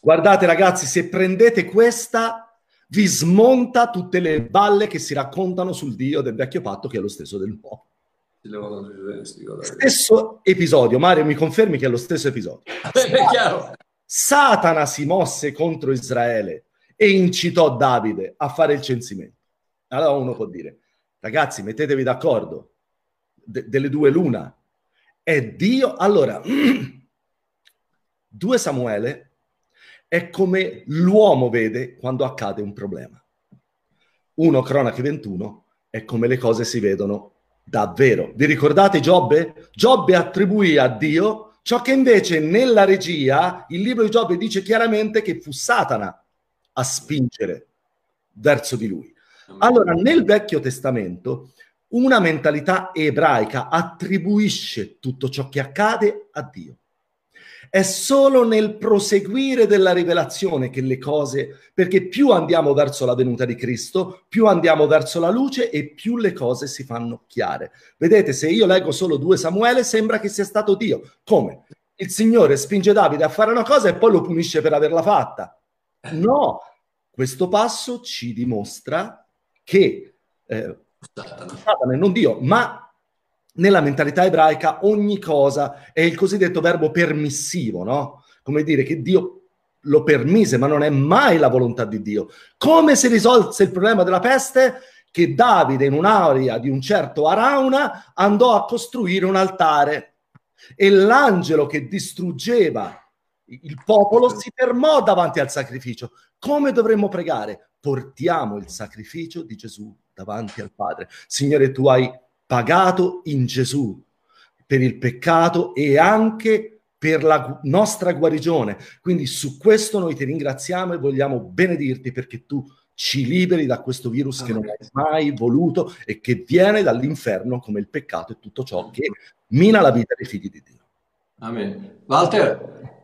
Guardate ragazzi, se prendete questa vi smonta tutte le balle che si raccontano sul Dio del vecchio patto, che è lo stesso del nuovo. Stesso episodio. Mario, mi confermi che è lo stesso episodio? Satana si mosse contro Israele e incitò Davide a fare il censimento. Allora uno può dire: ragazzi, mettetevi d'accordo, delle due l'una. È Dio. Allora, 2 Samuele è come l'uomo vede quando accade un problema. 1 Cronache 21 è come le cose si vedono davvero. Vi ricordate Giobbe? Giobbe attribuì a Dio ciò che invece nella regia il libro di Giobbe dice chiaramente che fu Satana a spingere verso di lui. Allora, nel Vecchio Testamento una mentalità ebraica attribuisce tutto ciò che accade a Dio. È solo nel proseguire della rivelazione che le cose... Perché più andiamo verso la venuta di Cristo, più andiamo verso la luce e più le cose si fanno chiare. Vedete, se io leggo solo 2 Samuele sembra che sia stato Dio. Come? Il Signore spinge Davide a fare una cosa e poi lo punisce per averla fatta. No! Questo passo ci dimostra che... Satana e non Dio, ma nella mentalità ebraica ogni cosa è il cosiddetto verbo permissivo, no? Come dire che Dio lo permise, ma non è mai la volontà di Dio. Come si risolse il problema della peste? Che Davide, in un'area di un certo Arauna, andò a costruire un altare e l'angelo che distruggeva il popolo si fermò davanti al sacrificio. Come dovremmo pregare? Portiamo il sacrificio di Gesù davanti al Padre. Signore, tu hai pagato in Gesù per il peccato e anche per la nostra guarigione. Quindi su questo noi ti ringraziamo e vogliamo benedirti perché tu ci liberi da questo virus che non hai mai voluto e che viene dall'inferno, come il peccato e tutto ciò che mina la vita dei figli di Dio. Amen. Walter,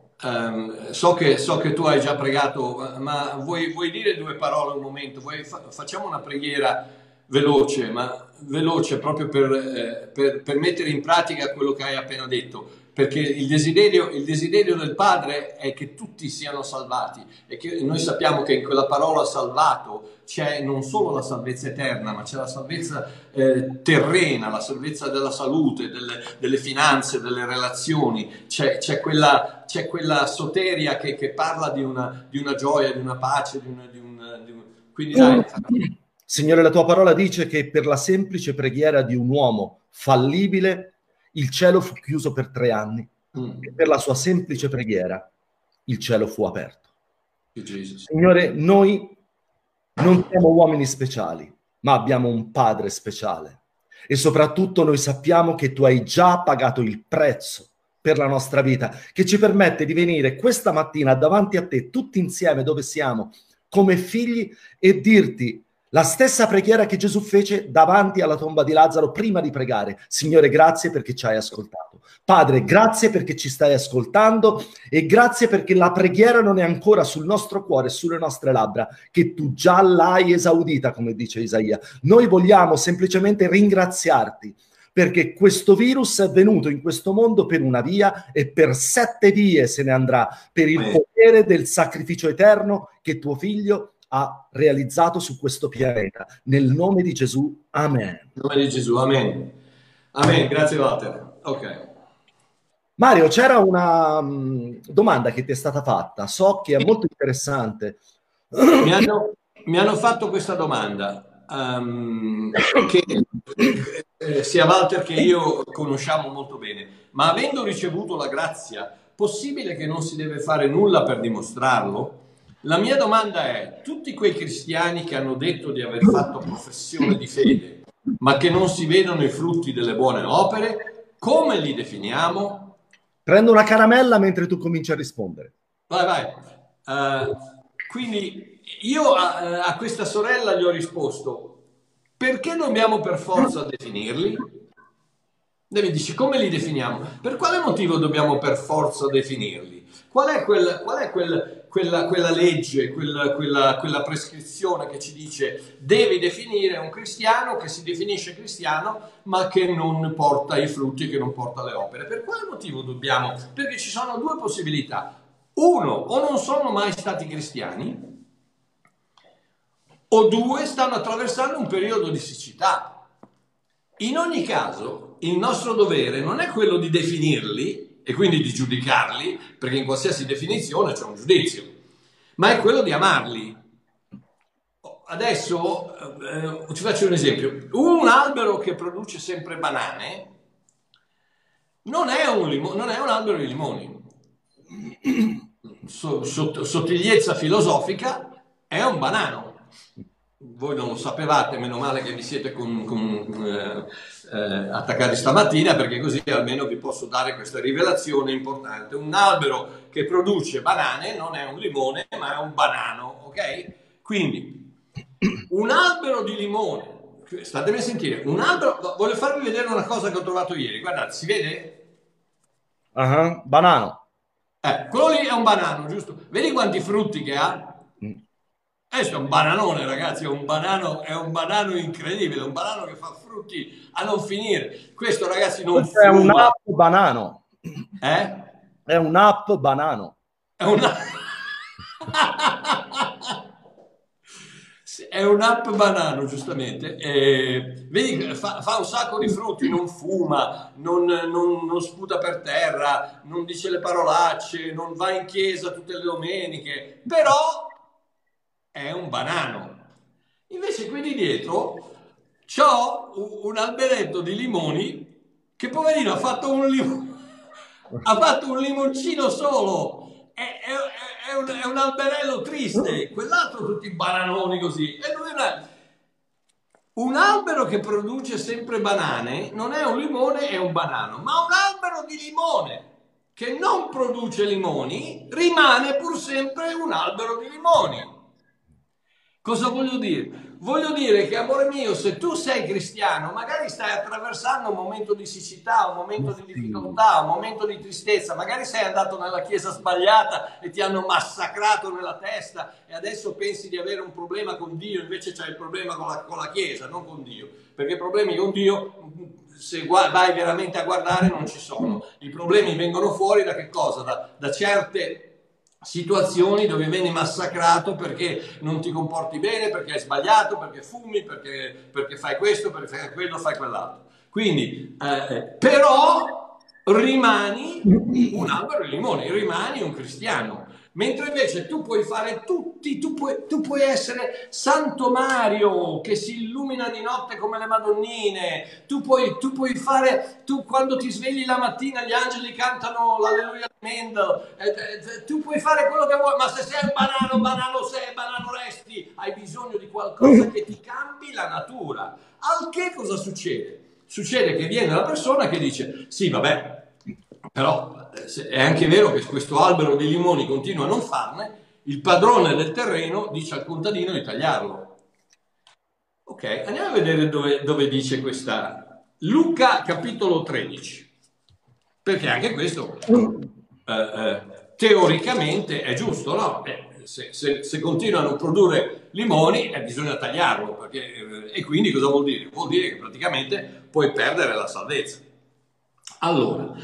so che tu hai già pregato, ma vuoi dire due parole un momento? Facciamo una preghiera veloce, ma veloce proprio per mettere in pratica quello che hai appena detto, perché il desiderio del Padre è che tutti siano salvati, e che noi sappiamo che in quella parola salvato c'è non solo la salvezza eterna, ma c'è la salvezza terrena, la salvezza della salute, delle finanze, delle relazioni. C'è quella soteria che parla di una gioia, di una pace, di un... Quindi dai. Signore, la tua parola dice che per la semplice preghiera di un uomo fallibile il cielo fu chiuso per 3 anni e per la sua semplice preghiera il cielo fu aperto. Signore, noi non siamo uomini speciali, ma abbiamo un Padre speciale, e soprattutto noi sappiamo che tu hai già pagato il prezzo per la nostra vita, che ci permette di venire questa mattina davanti a te tutti insieme dove siamo come figli e dirti la stessa preghiera che Gesù fece davanti alla tomba di Lazzaro prima di pregare. Signore, grazie perché ci hai ascoltato. Padre, grazie perché ci stai ascoltando e grazie perché la preghiera non è ancora sul nostro cuore, sulle nostre labbra, che tu già l'hai esaudita, come dice Isaia. Noi vogliamo semplicemente ringraziarti perché questo virus è venuto in questo mondo per una via e per 7 vie se ne andrà, per il potere del sacrificio eterno che tuo figlio ha realizzato su questo pianeta. Nel nome di Gesù, amen. Nel nome di Gesù, amen. Amen, grazie Walter. Ok. Mario, c'era una domanda che ti è stata fatta, so che è molto interessante. Mi hanno fatto questa domanda, che sia Walter che io conosciamo molto bene, ma avendo ricevuto la grazia, possibile che non si deve fare nulla per dimostrarlo? La mia domanda è, tutti quei cristiani che hanno detto di aver fatto professione di fede, ma che non si vedono i frutti delle buone opere, come li definiamo? Prendo una caramella mentre tu cominci a rispondere. Vai, vai. Quindi io a questa sorella gli ho risposto, perché dobbiamo per forza definirli? Lei mi dice, come li definiamo? Per quale motivo dobbiamo per forza definirli? Qual è quella legge, quella prescrizione che ci dice devi definire un cristiano che si definisce cristiano ma che non porta i frutti, che non porta le opere? Per quale motivo dobbiamo? Perché ci sono 2 possibilità. 1, o non sono mai stati cristiani, o 2, stanno attraversando un periodo di siccità. In ogni caso, il nostro dovere non è quello di definirli, e quindi di giudicarli, perché in qualsiasi definizione c'è un giudizio, ma è quello di amarli. Adesso ti faccio un esempio. Un albero che produce sempre banane non è un albero di limoni. Sottigliezza filosofica, è un banano. Voi non lo sapevate, meno male che vi siete attaccati stamattina, perché così almeno vi posso dare questa rivelazione importante. Un albero che produce banane non è un limone, ma è un banano, ok? Quindi, un albero di limone, statemi a sentire, un albero, voglio farvi vedere una cosa che ho trovato ieri, guardate, si vede? Banano. Quello lì è un banano, giusto? Vedi quanti frutti che ha? Questo è un bananone, ragazzi, è un banano incredibile, un banano che fa frutti a non finire. Questo, ragazzi, non è un app banano. Eh? È un app banano. È un app banano, giustamente. Vedi, fa un sacco di frutti, non fuma, non sputa per terra, non dice le parolacce, non va in chiesa tutte le domeniche, però è un banano. Invece qui di dietro c'ho un alberetto di limoni che poverino ha fatto un limoncino solo, è un alberello triste, quell'altro tutti bananoni così, e lui un albero che produce sempre banane non è un limone, è un banano, ma un albero di limone che non produce limoni rimane pur sempre un albero di limoni. Cosa voglio dire? Voglio dire che, amore mio, se tu sei cristiano, magari stai attraversando un momento di siccità, un momento di difficoltà, un momento di tristezza, magari sei andato nella chiesa sbagliata e ti hanno massacrato nella testa e adesso pensi di avere un problema con Dio, invece c'hai il problema con la chiesa, non con Dio. Perché problemi con Dio, se vai veramente a guardare, non ci sono. I problemi vengono fuori da che cosa? Da certe situazioni dove vieni massacrato perché non ti comporti bene, perché hai sbagliato, perché fumi, perché fai questo, perché fai quello, fai quell'altro. Quindi, però rimani un albero di limone, rimani un cristiano. Mentre invece tu puoi fare tutti, tu puoi essere Santo Mario che si illumina di notte come le Madonnine, tu puoi fare, quando ti svegli la mattina gli angeli cantano l'alleluia di Mendel, tu puoi fare quello che vuoi, ma se sei un banano, banano sei, banano resti, hai bisogno di qualcosa che ti cambi la natura. Al che cosa succede? Succede che viene la persona che dice, sì vabbè, però è anche vero che questo albero di limoni continua a non farne, il padrone del terreno dice al contadino di tagliarlo. Ok, andiamo a vedere dove dice questa. Luca capitolo 13, perché anche questo teoricamente è giusto, no? Se continuano a produrre limoni bisogna tagliarlo, perché, e quindi cosa vuol dire? Vuol dire che praticamente puoi perdere la salvezza. Allora,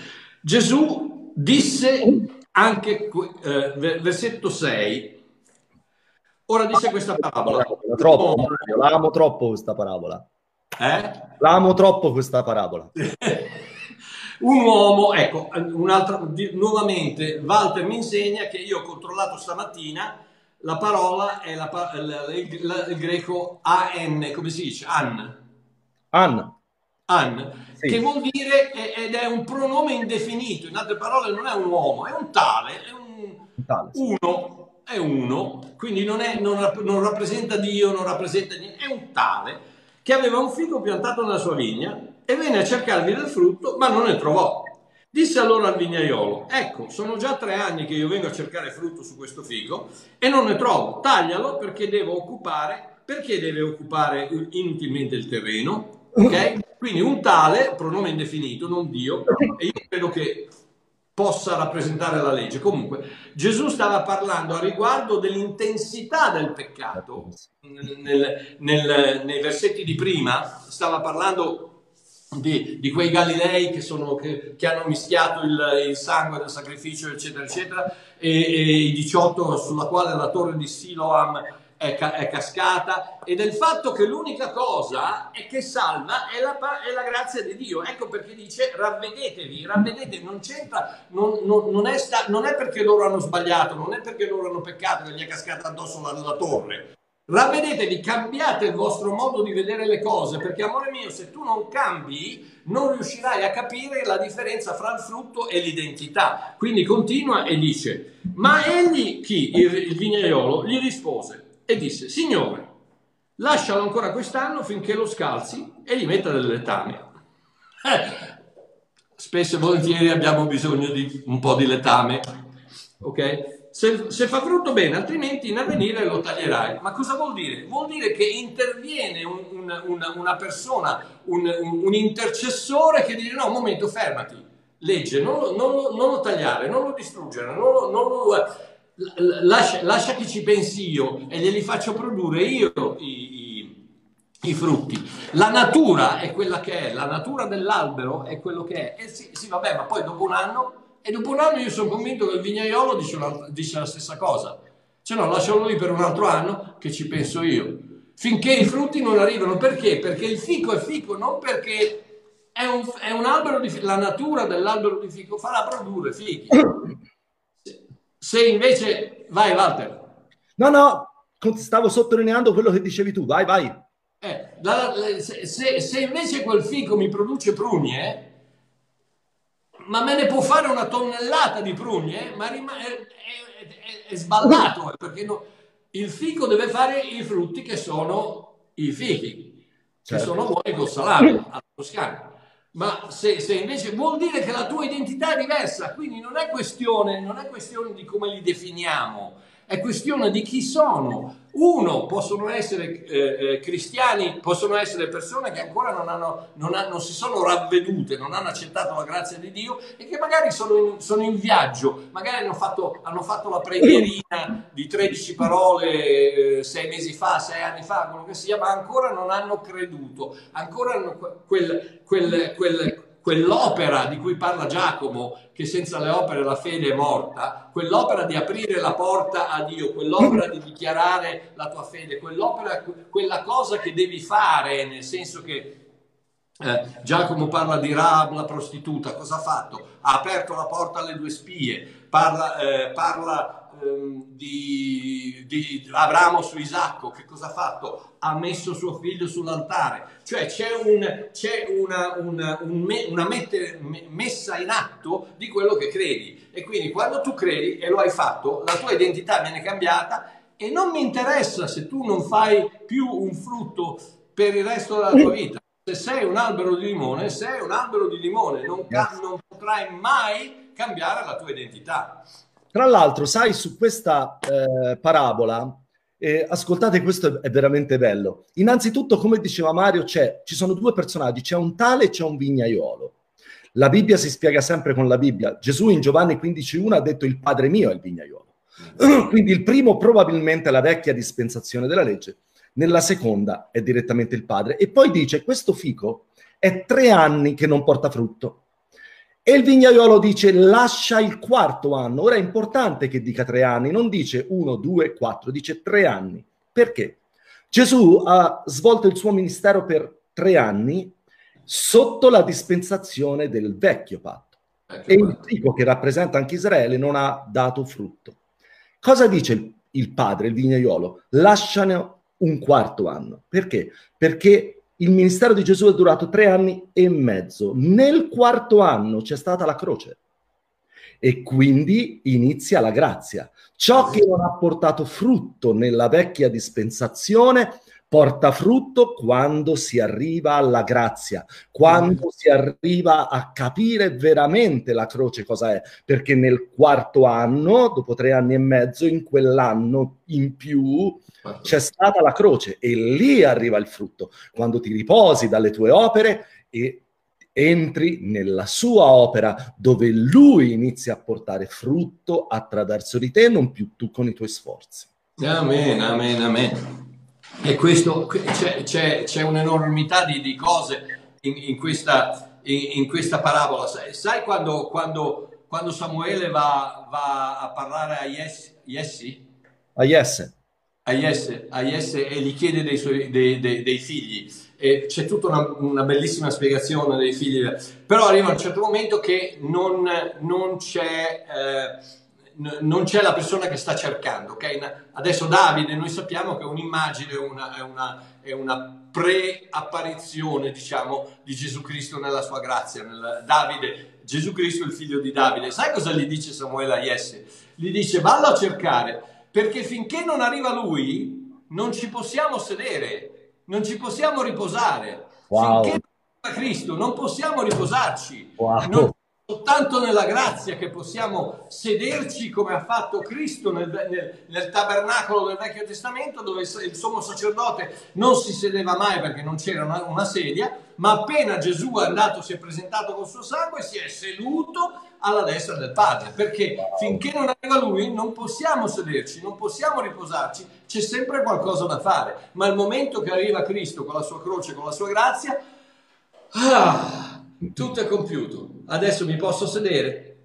Gesù disse anche, versetto 6, ora dice questa parabola. L'amo troppo questa parabola. Eh? L'amo troppo questa parabola. Un uomo, ecco, nuovamente Walter mi insegna che io ho controllato stamattina, la parola è il greco an, come si dice? An, sì. Che vuol dire, ed è un pronome indefinito, in altre parole non è un uomo, è un tale, è un tale, sì. È uno, quindi non rappresenta Dio, non rappresenta niente, è un tale che aveva un fico piantato nella sua vigna e venne a cercarvi del frutto, ma non ne trovò. Disse allora al vignaiolo, ecco, sono già 3 anni che io vengo a cercare frutto su questo fico e non ne trovo, taglialo perché deve occupare inutilmente il terreno, ok? Quindi un tale, pronome indefinito, non Dio, e io credo che possa rappresentare la legge. Comunque, Gesù stava parlando a riguardo dell'intensità del peccato. Nei versetti di prima stava parlando di quei Galilei che hanno mischiato il sangue del sacrificio, eccetera, eccetera, e i 18 sulla quale la torre di Siloam è cascata, e del fatto che l'unica cosa che salva è la grazia di Dio. Ecco perché dice ravvedetevi, non c'entra, non è perché loro hanno sbagliato, non è perché loro hanno peccato che gli è cascata addosso la torre. Ravvedetevi, cambiate il vostro modo di vedere le cose, perché amore mio, se tu non cambi non riuscirai a capire la differenza fra il frutto e l'identità. Quindi continua e dice, ma egli, chi? Il vignaiolo, gli rispose e disse, Signore, lascialo ancora quest'anno finché lo scalzi e gli metta del letame. Spesso e volentieri abbiamo bisogno di un po' di letame, ok? Se fa frutto bene, altrimenti in avvenire lo taglierai. Ma cosa vuol dire? Vuol dire che interviene una persona, un intercessore che dice no, un momento, fermati, legge, non lo tagliare, non lo distruggere, lascia che ci pensi io e glieli faccio produrre io i frutti. La natura è quella che è, la natura dell'albero è quello che è. E sì, vabbè, ma poi dopo un anno... E dopo un anno io sono convinto che il vignaiolo dice la stessa cosa. Cioè no, lascialo lì per un altro anno che ci penso io. Finché i frutti non arrivano. Perché? Perché il fico è fico, non perché è un albero di fico. La natura dell'albero di fico farà produrre fichi. Se invece... Vai Walter. No, stavo sottolineando quello che dicevi tu. Vai. Se invece quel fico mi produce prugne... Ma me ne può fare una tonnellata di prugne, ma è sballato, perché il fico deve fare i frutti che sono i fichi, certo, che sono buoni col salame, alla toscana. Ma se invece vuol dire che la tua identità è diversa, quindi non è questione di come li definiamo, è questione di chi sono. Uno, possono essere cristiani, possono essere persone che ancora non si sono ravvedute, non hanno accettato la grazia di Dio e che magari sono in viaggio, magari hanno fatto la preghierina di 13 parole 6 mesi fa, 6 anni fa, quello che sia, ma ancora non hanno creduto, ancora hanno quell'opera di cui parla Giacomo, che senza le opere la fede è morta, quell'opera di aprire la porta a Dio, quell'opera di dichiarare la tua fede, quell'opera, quella cosa che devi fare, nel senso che Giacomo parla di Rahab, la prostituta, cosa ha fatto? Ha aperto la porta alle 2 spie, parla di Abramo su Isacco, che cosa ha fatto? Ha messo suo figlio sull'altare, cioè c'è una messa in atto di quello che credi, e quindi quando tu credi e lo hai fatto, la tua identità viene cambiata, e non mi interessa se tu non fai più un frutto per il resto della tua vita. Se sei un albero di limone, sei un albero di limone, non potrai mai cambiare la tua identità. Tra l'altro, sai, su questa parabola, ascoltate, questo è veramente bello. Innanzitutto, come diceva Mario, ci sono due personaggi, c'è un tale e c'è un vignaiolo. La Bibbia si spiega sempre con la Bibbia. Gesù in Giovanni 15,1 ha detto: il Padre mio è il vignaiolo. Quindi il primo probabilmente è la vecchia dispensazione della legge, nella seconda è direttamente il padre. E poi dice: questo fico è 3 anni che non porta frutto. E il vignaiolo dice: lascia il 4° anno. Ora è importante che dica 3 anni, non dice 1, 2, 4, dice 3 anni. Perché? Gesù ha svolto il suo ministero per 3 anni sotto la dispensazione del vecchio patto. E il fico, che rappresenta anche Israele, non ha dato frutto. Cosa dice il padre, il vignaiolo? Lasciano un 4° anno. Perché? Perché il ministero di Gesù è durato 3 anni e mezzo. Nel 4° anno c'è stata la croce e quindi inizia la grazia. Ciò che non ha portato frutto nella vecchia dispensazione porta frutto quando si arriva alla grazia, quando si arriva a capire veramente la croce cosa è, perché nel 4° anno, dopo 3 anni e mezzo, in quell'anno in più c'è stata la croce e lì arriva il frutto, quando ti riposi dalle tue opere e entri nella sua opera, dove lui inizia a portare frutto attraverso di te, non più tu con i tuoi sforzi. Amen, amen, amen. E questo, c'è un'enormità di cose in questa parabola. Sai quando Samuele va a parlare a Jesse e gli chiede dei figli, e c'è tutta una bellissima spiegazione dei figli, però arriva un certo momento che non c'è la persona che sta cercando, ok? Adesso Davide, noi sappiamo che è un'immagine, è una preapparizione, diciamo, di Gesù Cristo nella sua grazia. Davide, Gesù Cristo il figlio di Davide. Sai cosa gli dice Samuele a Jesse? Gli dice: vallo a cercare, perché finché non arriva lui non ci possiamo sedere, non ci possiamo riposare. Wow. Finché non arriva Cristo non possiamo riposarci. Wow. Soltanto nella grazia che possiamo sederci, come ha fatto Cristo nel tabernacolo del Vecchio Testamento, dove il sommo sacerdote non si sedeva mai perché non c'era una sedia, ma appena Gesù è andato, si è presentato col suo sangue, si è seduto alla destra del Padre, perché finché non arriva lui non possiamo sederci, non possiamo riposarci, c'è sempre qualcosa da fare. Ma il momento che arriva Cristo con la sua croce, con la sua grazia, tutto è compiuto. Adesso mi posso sedere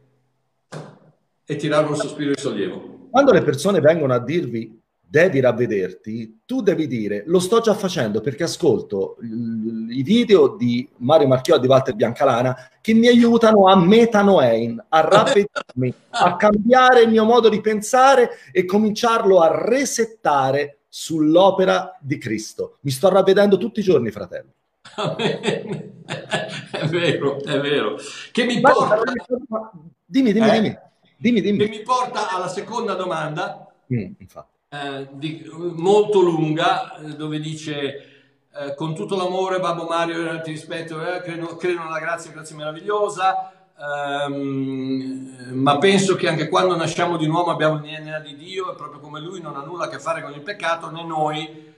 e tirare un sospiro di sollievo. Quando le persone vengono a dirvi devi ravvederti, tu devi dire: lo sto già facendo, perché ascolto i video di Mario Marchio e di Walter Biancalana che mi aiutano a metanoein, a ravvedermi, a cambiare il mio modo di pensare e cominciarlo a resettare sull'opera di Cristo. Mi sto ravvedendo tutti i giorni, fratello. Amen. È vero, è vero. Che mi porta... Dimmi. Che mi porta alla seconda domanda, molto lunga, dove dice: con tutto l'amore, Babbo Mario, ti rispetto, credo nella grazia meravigliosa, ma penso che anche quando nasciamo di nuovo abbiamo il DNA di Dio e proprio come lui non ha nulla a che fare con il peccato, né noi.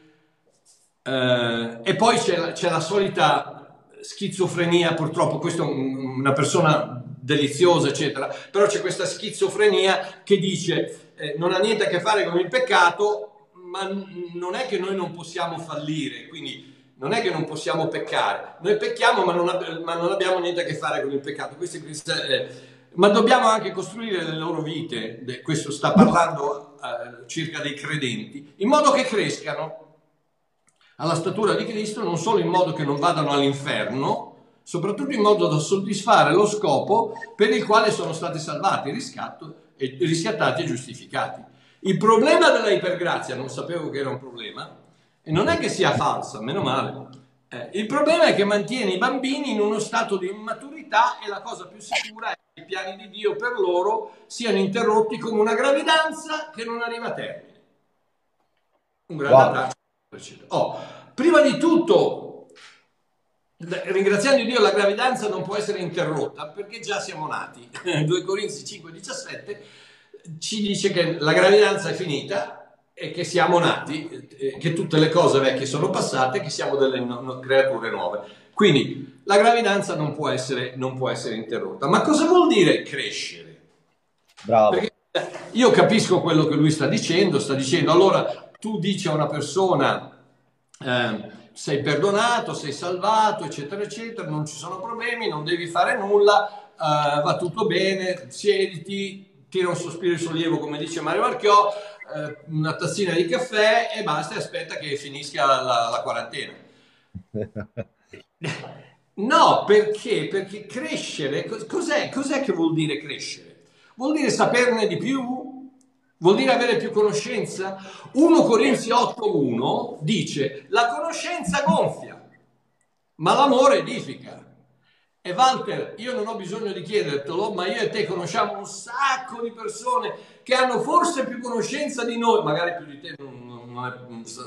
E poi c'è la solita schizofrenia, purtroppo. Questa è una persona deliziosa, eccetera, però c'è questa schizofrenia che dice: non ha niente a che fare con il peccato, ma non è che noi non possiamo fallire, quindi non è che non possiamo peccare, noi pecchiamo ma non abbiamo niente a che fare con il peccato. Ma dobbiamo anche costruire le loro vite, questo sta parlando circa dei credenti, in modo che crescano alla statura di Cristo, non solo in modo che non vadano all'inferno, soprattutto in modo da soddisfare lo scopo per il quale sono stati salvati, riscattati e giustificati. Il problema della ipergrazia, non sapevo che era un problema, e non è che sia falsa, meno male, il problema è che mantiene i bambini in uno stato di immaturità, e la cosa più sicura è che i piani di Dio per loro siano interrotti come una gravidanza che non arriva a termine. Un grande abbraccio. Oh, prima di tutto, ringraziando Dio, la gravidanza non può essere interrotta perché già siamo nati. 2 Corinzi 5,17 ci dice che la gravidanza è finita e che siamo nati, che tutte le cose vecchie sono passate, che siamo delle creature nuove. Quindi la gravidanza non può essere interrotta. Ma cosa vuol dire crescere? Bravo. Perché io capisco quello che lui sta dicendo allora tu dici a una persona sei perdonato, sei salvato, eccetera, eccetera, non ci sono problemi, non devi fare nulla, va tutto bene, siediti, tira un sospiro di sollievo come dice Mario Marchio, una tazzina di caffè e basta e aspetta che finisca la quarantena. No, perché? Perché crescere, cos'è che vuol dire crescere? Vuol dire saperne di più? Vuol dire avere più conoscenza? 1 Corinzi 8.1 dice la conoscenza gonfia, ma l'amore edifica. E Walter, io non ho bisogno di chiedertelo, ma io e te conosciamo un sacco di persone che hanno forse più conoscenza di noi, magari più di te non sì.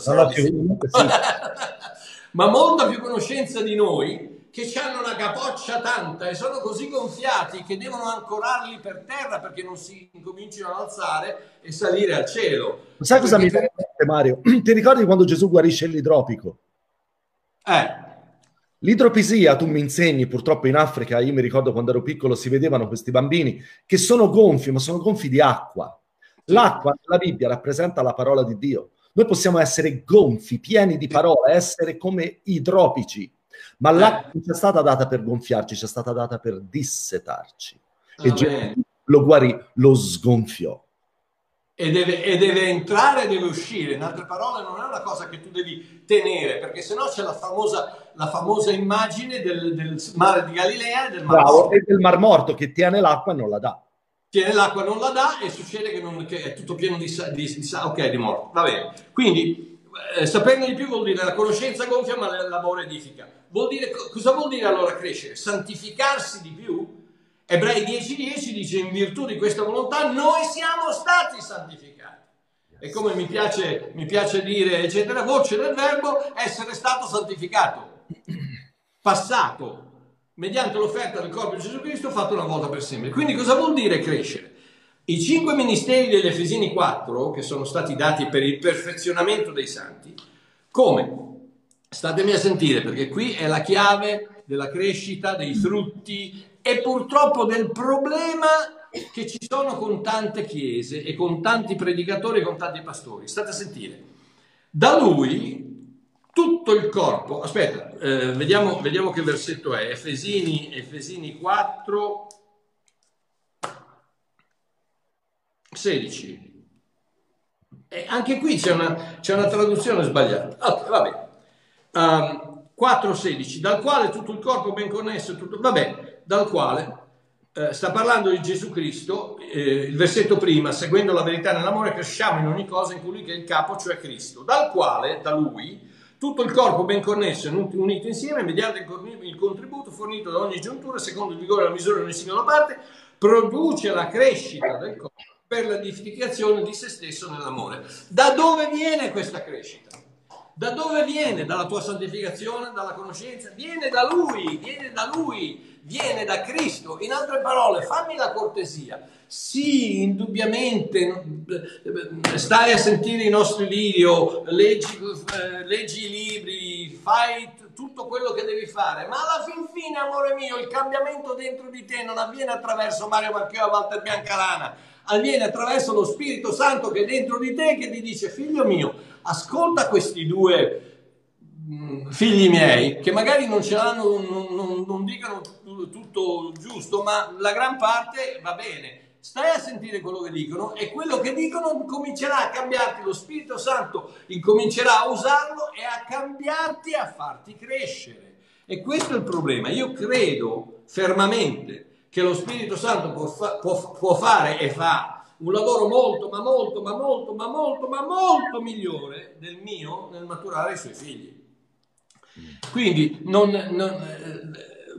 Ma molta più conoscenza di noi, che hanno una capoccia tanta e sono così gonfiati che devono ancorarli per terra perché non si incominciano ad alzare e salire al cielo. Sai cosa mi viene in mente, Mario? Ti ricordi quando Gesù guarisce l'idropico? L'idropisia, tu mi insegni, purtroppo in Africa, io mi ricordo quando ero piccolo si vedevano questi bambini che sono gonfi, ma sono gonfi di acqua. L'acqua nella Bibbia rappresenta la parola di Dio. Noi possiamo essere gonfi, pieni di parola, essere come idropici. Ma l'acqua non c'è stata data per gonfiarci, c'è stata data per dissetarci. E Gesù lo guarì, lo sgonfiò. E deve entrare, deve uscire. In altre parole, non è una cosa che tu devi tenere, perché sennò c'è la famosa immagine del mare di Galilea e del Mar Morto. E del Mar Morto che tiene l'acqua e non la dà. Tiene l'acqua e non la dà e succede che è tutto pieno di morto. Va bene. Quindi... saperne di più vuol dire la conoscenza gonfia ma l'amore edifica. Cosa vuol dire allora crescere? Santificarsi di più? Ebrei 10.10 dice in virtù di questa volontà noi siamo stati santificati. E come mi piace dire, eccetera, voce del verbo essere stato santificato, passato, mediante l'offerta del corpo di Gesù Cristo fatto una volta per sempre. Quindi cosa vuol dire crescere? I 5 ministeri degli Efesini 4, che sono stati dati per il perfezionamento dei santi, come? Statemi a sentire, perché qui è la chiave della crescita, dei frutti e purtroppo del problema che ci sono con tante chiese e con tanti predicatori e con tanti pastori. State a sentire. Da lui tutto il corpo... Aspetta, vediamo che versetto è. Efesini 4... 16. E anche qui c'è una traduzione sbagliata. Allora, vabbè. 4:16, dal quale tutto il corpo ben connesso, tutto, vabbè, dal quale sta parlando di Gesù Cristo, il versetto prima, seguendo la verità nell'amore cresciamo in ogni cosa in colui che è il capo, cioè Cristo, dal quale, da lui, tutto il corpo ben connesso e unito insieme mediante il contributo fornito da ogni giuntura secondo il vigore e la misura di ogni singola parte, produce la crescita del corpo per l'edificazione di se stesso nell'amore. Da dove viene questa crescita? Da dove viene? Dalla tua santificazione, dalla conoscenza? Viene da Lui, viene da Cristo. In altre parole, fammi la cortesia. Sì, indubbiamente, stai a sentire i nostri video, leggi i libri, fai tutto quello che devi fare, ma alla fin fine, amore mio, il cambiamento dentro di te non avviene attraverso Mario Marchio e Walter Biancalana, avviene attraverso lo Spirito Santo che è dentro di te, che ti dice, figlio mio, ascolta questi 2 figli miei, che magari non ce l'hanno, non dicono tutto giusto, ma la gran parte va bene. Stai a sentire quello che dicono e quello che dicono comincerà a cambiarti, lo Spirito Santo incomincerà a usarlo e a cambiarti, a farti crescere. E questo è il problema. Io credo fermamente che lo Spirito Santo può fare e fa un lavoro molto migliore del mio nel maturare i suoi figli. Quindi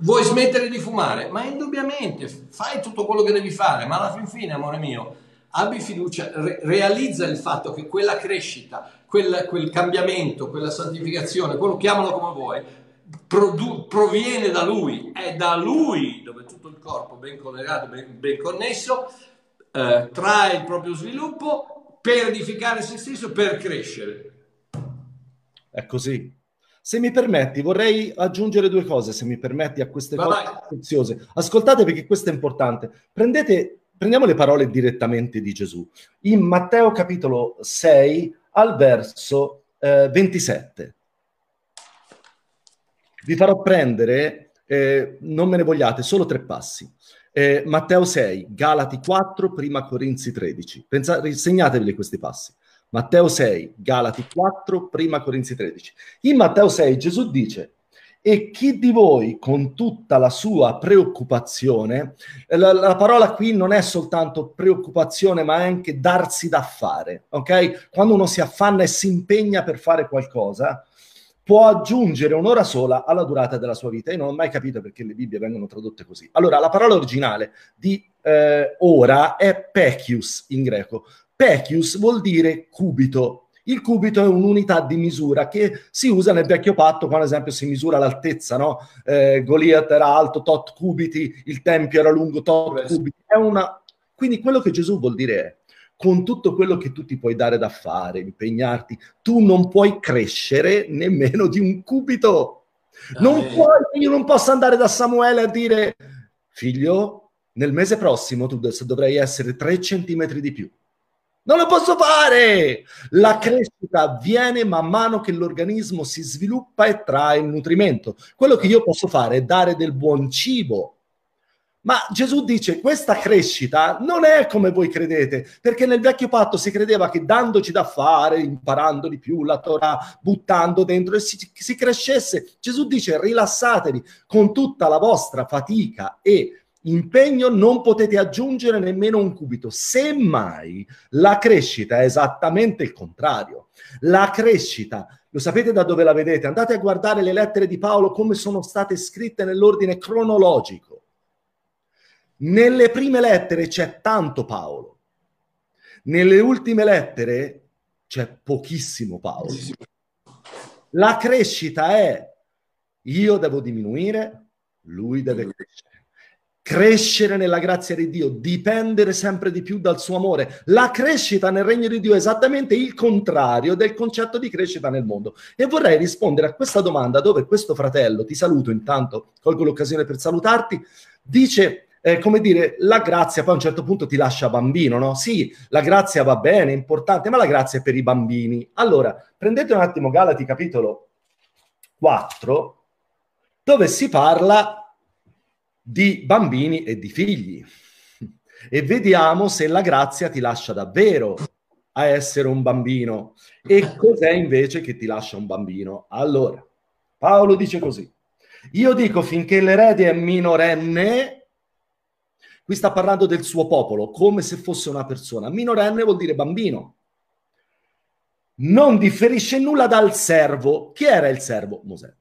vuoi smettere di fumare? Ma indubbiamente fai tutto quello che devi fare, ma alla fin fine, amore mio, abbi fiducia, realizza il fatto che quella crescita, quel cambiamento, quella santificazione, quello chiamalo come vuoi, proviene da Lui, è da Lui dove tutto il corpo ben collegato, ben connesso, trae il proprio sviluppo per edificare se stesso, per crescere. È così. Se mi permetti, vorrei aggiungere due cose, se mi permetti, a queste cose preziose. Ascoltate, perché questo è importante. Prendiamo le parole direttamente di Gesù. In Matteo capitolo 6, al verso 27. Vi farò prendere, non me ne vogliate, solo tre passi. Matteo 6, Galati 4, Prima Corinzi 13. Segnatevi questi passi. Matteo 6, Galati 4, Prima Corinzi 13. In Matteo 6 Gesù dice: e chi di voi con tutta la sua preoccupazione, la parola qui non è soltanto preoccupazione, ma è anche darsi da fare, ok? Quando uno si affanna e si impegna per fare qualcosa, può aggiungere un'ora sola alla durata della sua vita. Io non ho mai capito perché le Bibbie vengono tradotte così. Allora, la parola originale di ora è pechius in greco. Pechius vuol dire cubito. Il cubito è un'unità di misura che si usa nel vecchio patto quando, ad esempio, si misura l'altezza, no? Goliath era alto tot cubiti, il tempio era lungo tot cubiti. Quindi quello che Gesù vuol dire è: con tutto quello che tu ti puoi dare da fare, impegnarti, tu non puoi crescere nemmeno di un cubito. Io non posso andare da Samuele a dire: figlio, nel mese prossimo tu dovrai essere 3 centimetri di più. Non lo posso fare! La crescita avviene man mano che l'organismo si sviluppa e trae il nutrimento. Quello che io posso fare è dare del buon cibo. Ma Gesù dice: questa crescita non è come voi credete, perché nel vecchio patto si credeva che dandoci da fare, imparando di più la Torah, buttando dentro, e si crescesse. Gesù dice: rilassatevi, con tutta la vostra fatica e impegno non potete aggiungere nemmeno un cubito. Semmai la crescita è esattamente il contrario. La crescita, lo sapete da dove la vedete? Andate a guardare le lettere di Paolo come sono state scritte nell'ordine cronologico. Nelle prime lettere c'è tanto Paolo, nelle ultime lettere c'è pochissimo Paolo. La crescita è: io devo diminuire, lui deve crescere. Crescere nella grazia di Dio, dipendere sempre di più dal suo amore. La crescita nel regno di Dio è esattamente il contrario del concetto di crescita nel mondo. E vorrei rispondere a questa domanda, dove questo fratello, ti saluto intanto, colgo l'occasione per salutarti, dice, come dire, la grazia poi a un certo punto ti lascia bambino, no? Sì, la grazia va bene, è importante, ma la grazia è per i bambini. Allora, prendete un attimo Galati capitolo 4, dove si parla di bambini e di figli, e vediamo se la grazia ti lascia davvero a essere un bambino e cos'è invece che ti lascia un bambino. Allora Paolo dice così: io dico, finché l'erede è minorenne, qui sta parlando del suo popolo come se fosse una persona, minorenne vuol dire bambino, non differisce nulla dal servo. Chi era il servo? Mosè.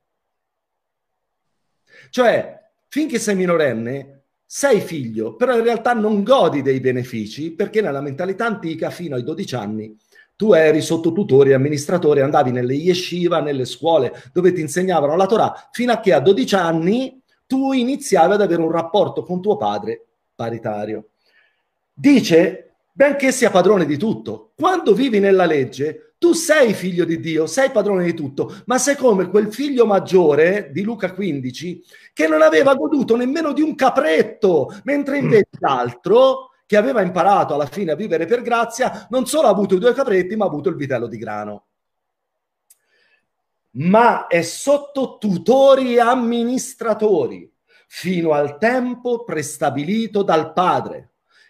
Cioè, finché sei minorenne, sei figlio, però in realtà non godi dei benefici, perché nella mentalità antica fino ai 12 anni tu eri sotto tutore, amministratore, andavi nelle yeshiva, nelle scuole dove ti insegnavano la Torah, fino a che a 12 anni tu iniziavi ad avere un rapporto con tuo padre paritario. Dice, benché sia padrone di tutto, quando vivi nella legge tu sei figlio di Dio, sei padrone di tutto, ma sei come quel figlio maggiore di Luca 15 che non aveva goduto nemmeno di un capretto, mentre invece l'altro, che aveva imparato alla fine a vivere per grazia, non solo ha avuto i 2 capretti, ma ha avuto il vitello di grano. Ma è sotto tutori e amministratori fino al tempo prestabilito dal padre.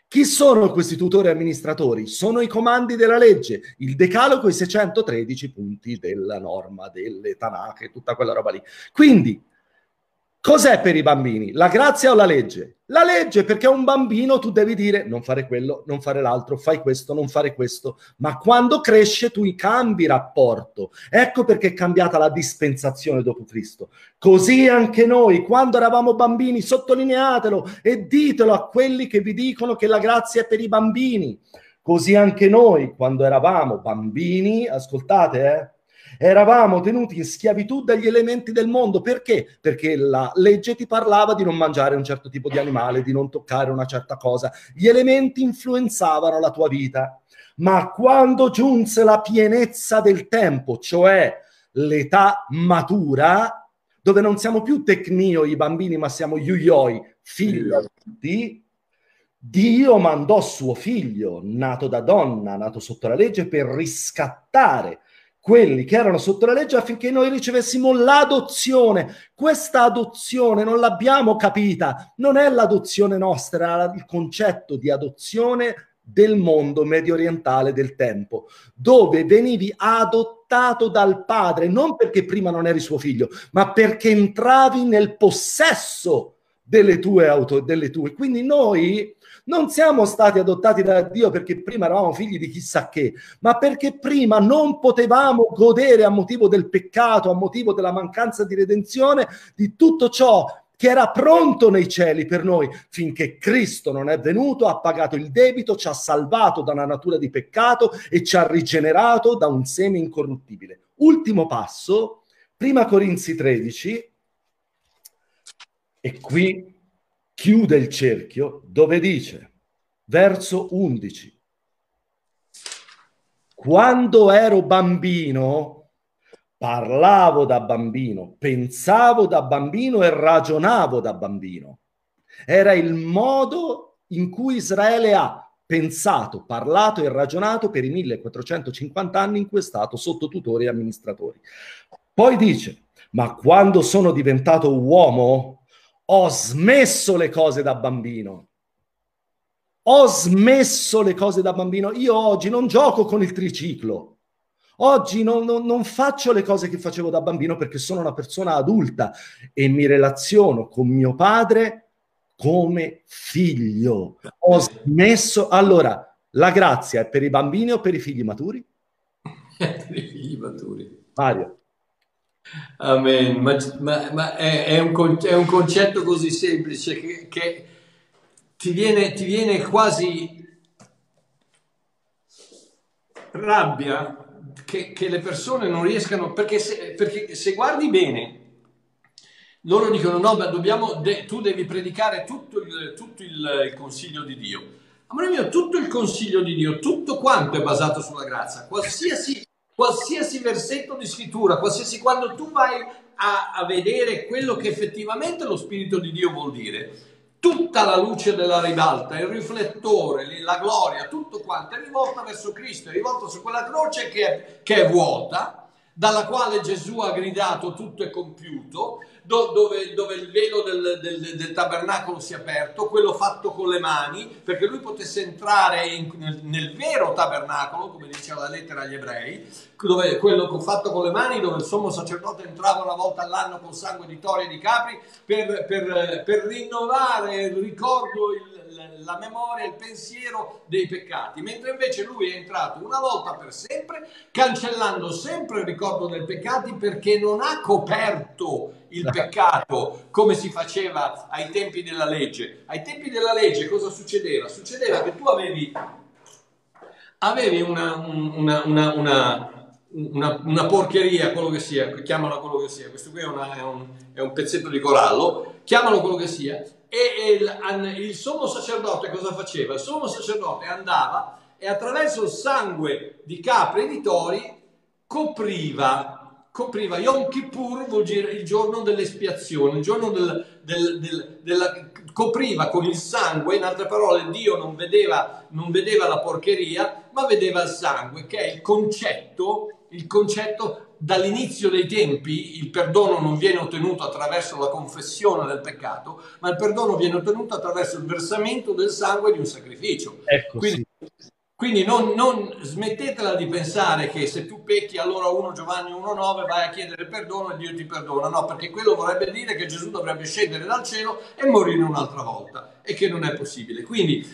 Chi sono questi tutori e amministratori? Sono i comandi della legge, il decalogo e i 613 punti della norma, delle Tanakh e tutta quella roba lì. Quindi, cos'è per i bambini? La grazia o la legge? La legge, perché a un bambino tu devi dire non fare quello, non fare l'altro, fai questo, non fare questo. Ma quando cresce tu cambi rapporto. Ecco perché è cambiata la dispensazione dopo Cristo. Così anche noi, quando eravamo bambini, sottolineatelo e ditelo a quelli che vi dicono che la grazia è per i bambini. Così anche noi, quando eravamo bambini, ascoltate, Eravamo tenuti in schiavitù dagli elementi del mondo. Perché? Perché la legge ti parlava di non mangiare un certo tipo di animale, di non toccare una certa cosa. Gli elementi influenzavano la tua vita. Ma quando giunse la pienezza del tempo, cioè l'età matura, dove non siamo più tecnio i bambini, ma siamo yo-yoi, figli adulti, Dio mandò suo figlio, nato da donna, nato sotto la legge, per riscattare quelli che erano sotto la legge affinché noi ricevessimo l'adozione. Questa adozione non l'abbiamo capita, non è l'adozione nostra, era il concetto di adozione del mondo medio orientale del tempo, dove venivi adottato dal padre, non perché prima non eri suo figlio, ma perché entravi nel possesso delle tue. Quindi noi non siamo stati adottati da Dio perché prima eravamo figli di chissà che, ma perché prima non potevamo godere, a motivo del peccato, a motivo della mancanza di redenzione, di tutto ciò che era pronto nei cieli per noi, finché Cristo non è venuto, ha pagato il debito, ci ha salvato da una natura di peccato e ci ha rigenerato da un seme incorruttibile. Ultimo passo, prima Corinzi 13, e qui chiude il cerchio, dove dice, verso 11, quando ero bambino, parlavo da bambino, pensavo da bambino e ragionavo da bambino. Era il modo in cui Israele ha pensato, parlato e ragionato per i 1450 anni in cui è stato sotto tutori e amministratori. Poi dice, ma quando sono diventato uomo, ho smesso le cose da bambino. Ho smesso le cose da bambino. Io oggi non gioco con il triciclo. Oggi non faccio le cose che facevo da bambino perché sono una persona adulta e mi relaziono con mio padre come figlio. Ho smesso... Allora, la grazia è per i bambini o per i figli maturi? Per i figli maturi. Mario. Amen. Ma è un concetto così semplice che ti viene quasi rabbia che le persone non riescano, perché se guardi bene loro dicono no, ma tu devi predicare tutto il consiglio di Dio. Amore mio, tutto il consiglio di Dio, tutto quanto è basato sulla grazia, qualsiasi versetto di scrittura, quando tu vai a vedere quello che effettivamente lo Spirito di Dio vuol dire, tutta la luce della ribalta, il riflettore, la gloria, tutto quanto è rivolta verso Cristo, è rivolta su quella croce che è vuota, dalla quale Gesù ha gridato tutto è compiuto, dove il velo del tabernacolo si è aperto, quello fatto con le mani, perché lui potesse entrare nel vero tabernacolo, come dice la lettera agli ebrei, dove, quello fatto con le mani, dove il sommo sacerdote entrava una volta all'anno con sangue di tori e di capri per rinnovare il ricordo, la memoria, il pensiero dei peccati, mentre invece lui è entrato una volta per sempre, cancellando sempre il ricordo dei peccati, perché non ha coperto il peccato come si faceva ai tempi della legge. Ai tempi della legge cosa succedeva? Succedeva che tu avevi una porcheria, quello che sia, chiamalo quello che sia, questo qui è un pezzetto di corallo, chiamalo quello che sia, e il sommo sacerdote cosa faceva? Il sommo sacerdote andava e attraverso il sangue di capre e di tori copriva Yom Kippur, vuol dire il giorno dell'espiazione, il giorno copriva con il sangue, in altre parole Dio non vedeva la porcheria, ma vedeva il sangue, che è il concetto dall'inizio dei tempi. Il perdono non viene ottenuto attraverso la confessione del peccato, ma il perdono viene ottenuto attraverso il versamento del sangue di un sacrificio. Ecco, quindi non smettetela di pensare che se tu pecchi allora 1 Giovanni 1,9 vai a chiedere perdono e Dio ti perdona. No, perché quello vorrebbe dire che Gesù dovrebbe scendere dal cielo e morire un'altra volta, e che non è possibile. Quindi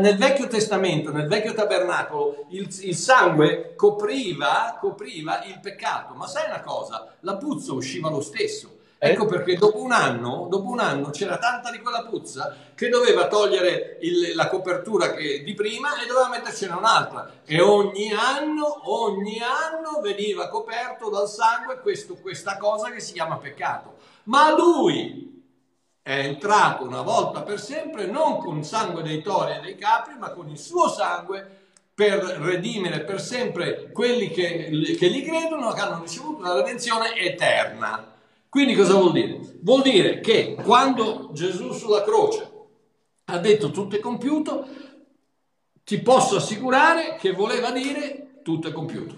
nel Vecchio Testamento, nel Vecchio Tabernacolo, il sangue copriva il peccato. Ma sai una cosa? La puzza usciva lo stesso. Ecco perché dopo un anno c'era tanta di quella puzza che doveva togliere la copertura di prima e doveva mettercene un'altra, e ogni anno veniva coperto dal sangue questa cosa che si chiama peccato. Ma lui è entrato una volta per sempre non con sangue dei tori e dei capri, ma con il suo sangue, per redimere per sempre quelli che gli credono, che hanno ricevuto una redenzione eterna. Quindi cosa vuol dire? Vuol dire che quando Gesù sulla croce ha detto tutto è compiuto, ti posso assicurare che voleva dire tutto è compiuto.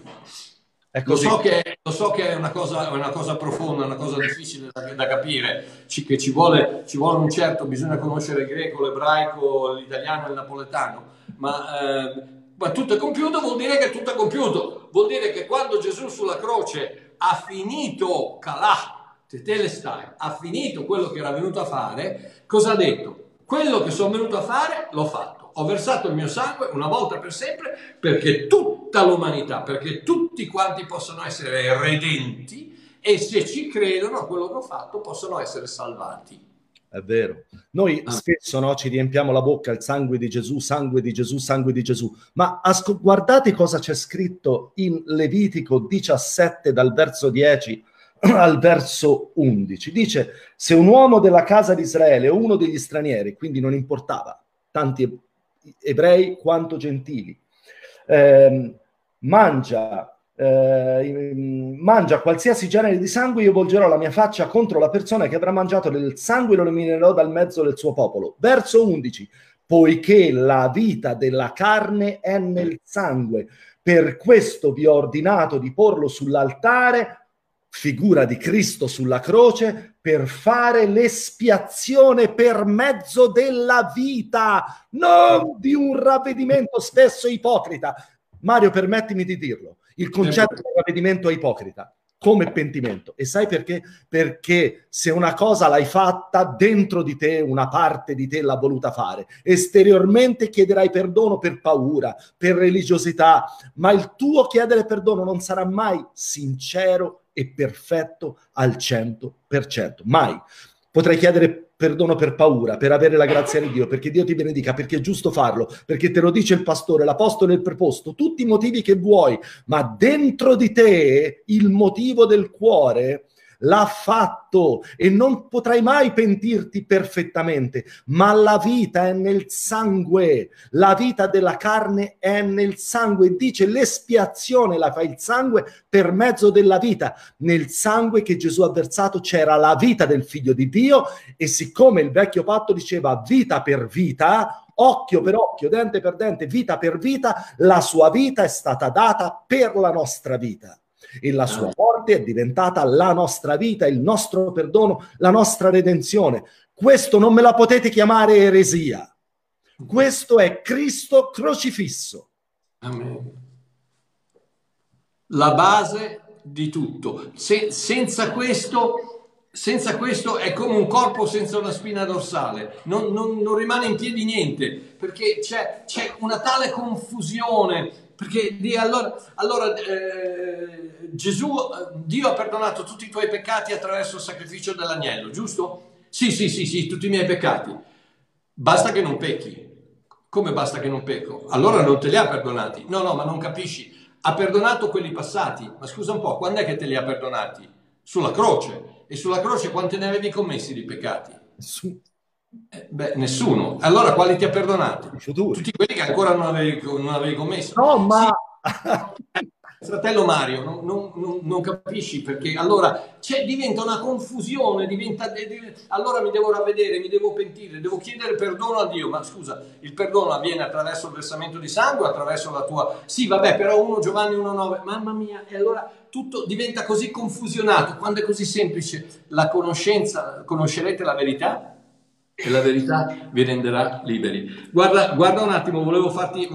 È così. Lo so che è una cosa profonda, una cosa difficile da capire, che ci vuole un certo, bisogna conoscere il greco, l'ebraico, l'italiano e il napoletano, ma tutto è compiuto vuol dire che tutto è compiuto, vuol dire che quando Gesù sulla croce ha finito ha finito quello che era venuto a fare, cosa ha detto? Quello che sono venuto a fare l'ho fatto, ho versato il mio sangue una volta per sempre perché tutta l'umanità, perché tutti quanti possano essere redenti, e se ci credono a quello che ho fatto possono essere salvati. È vero, noi spesso ci riempiamo la bocca il sangue di Gesù, sangue di Gesù, sangue di Gesù, ma guardate cosa c'è scritto in Levitico 17 dal verso 10 al verso 11. Dice: se un uomo della casa di Israele o uno degli stranieri, quindi non importava tanti ebrei quanto gentili, mangia qualsiasi genere di sangue, io volgerò la mia faccia contro la persona che avrà mangiato del sangue e lo eliminerò dal mezzo del suo popolo. Verso 11: poiché la vita della carne è nel sangue, per questo vi ho ordinato di porlo sull'altare, figura di Cristo sulla croce, per fare l'espiazione per mezzo della vita, non di un ravvedimento spesso ipocrita. Mario, permettimi di dirlo, il concetto di ravvedimento è ipocrita come pentimento, e sai perché? Perché se una cosa l'hai fatta, dentro di te una parte di te l'ha voluta fare, esteriormente chiederai perdono per paura, per religiosità, ma il tuo chiedere perdono non sarà mai sincero e perfetto al 100%, mai. Potrai chiedere perdono per paura, per avere la grazia di Dio, perché Dio ti benedica, perché è giusto farlo, perché te lo dice il pastore, l'apostolo e il preposto, tutti i motivi che vuoi, ma dentro di te il motivo del cuore l'ha fatto, e non potrai mai pentirti perfettamente, ma la vita è nel sangue, la vita della carne è nel sangue. Dice: l'espiazione la fa il sangue per mezzo della vita. Nel sangue che Gesù ha versato c'era la vita del figlio di Dio, e siccome il vecchio patto diceva vita per vita, occhio per occhio, dente per dente, vita per vita, la sua vita è stata data per la nostra vita, e la sua morte è diventata la nostra vita, il nostro perdono, la nostra redenzione. Questo non me la potete chiamare eresia, questo è Cristo crocifisso. Amen. La base di tutto. Senza questo è come un corpo senza una spina dorsale, non rimane in piedi niente, perché c'è una tale confusione. Perché Gesù, Dio ha perdonato tutti i tuoi peccati attraverso il sacrificio dell'agnello, giusto? Sì, tutti i miei peccati. Basta che non pecchi. Come basta che non pecco? Allora non te li ha perdonati. No, ma non capisci. Ha perdonato quelli passati. Ma scusa un po', quando è che te li ha perdonati? Sulla croce. E sulla croce quanti ne avevi commessi di peccati? Nessuno. Allora quali ti ha perdonato? Tutti quelli che ancora non avevi commesso. No, ma sì. Fratello Mario, non capisci, perché allora diventa una confusione, allora mi devo ravvedere, mi devo pentire, devo chiedere perdono a Dio. Ma scusa, il perdono avviene attraverso il versamento di sangue, attraverso la tua... Sì, vabbè, però 1 Giovanni 1,9, mamma mia, e allora tutto diventa così confusionato, quando è così semplice. La conoscenza, conoscerete la verità, e la verità vi renderà liberi. Guarda un attimo, volevo farti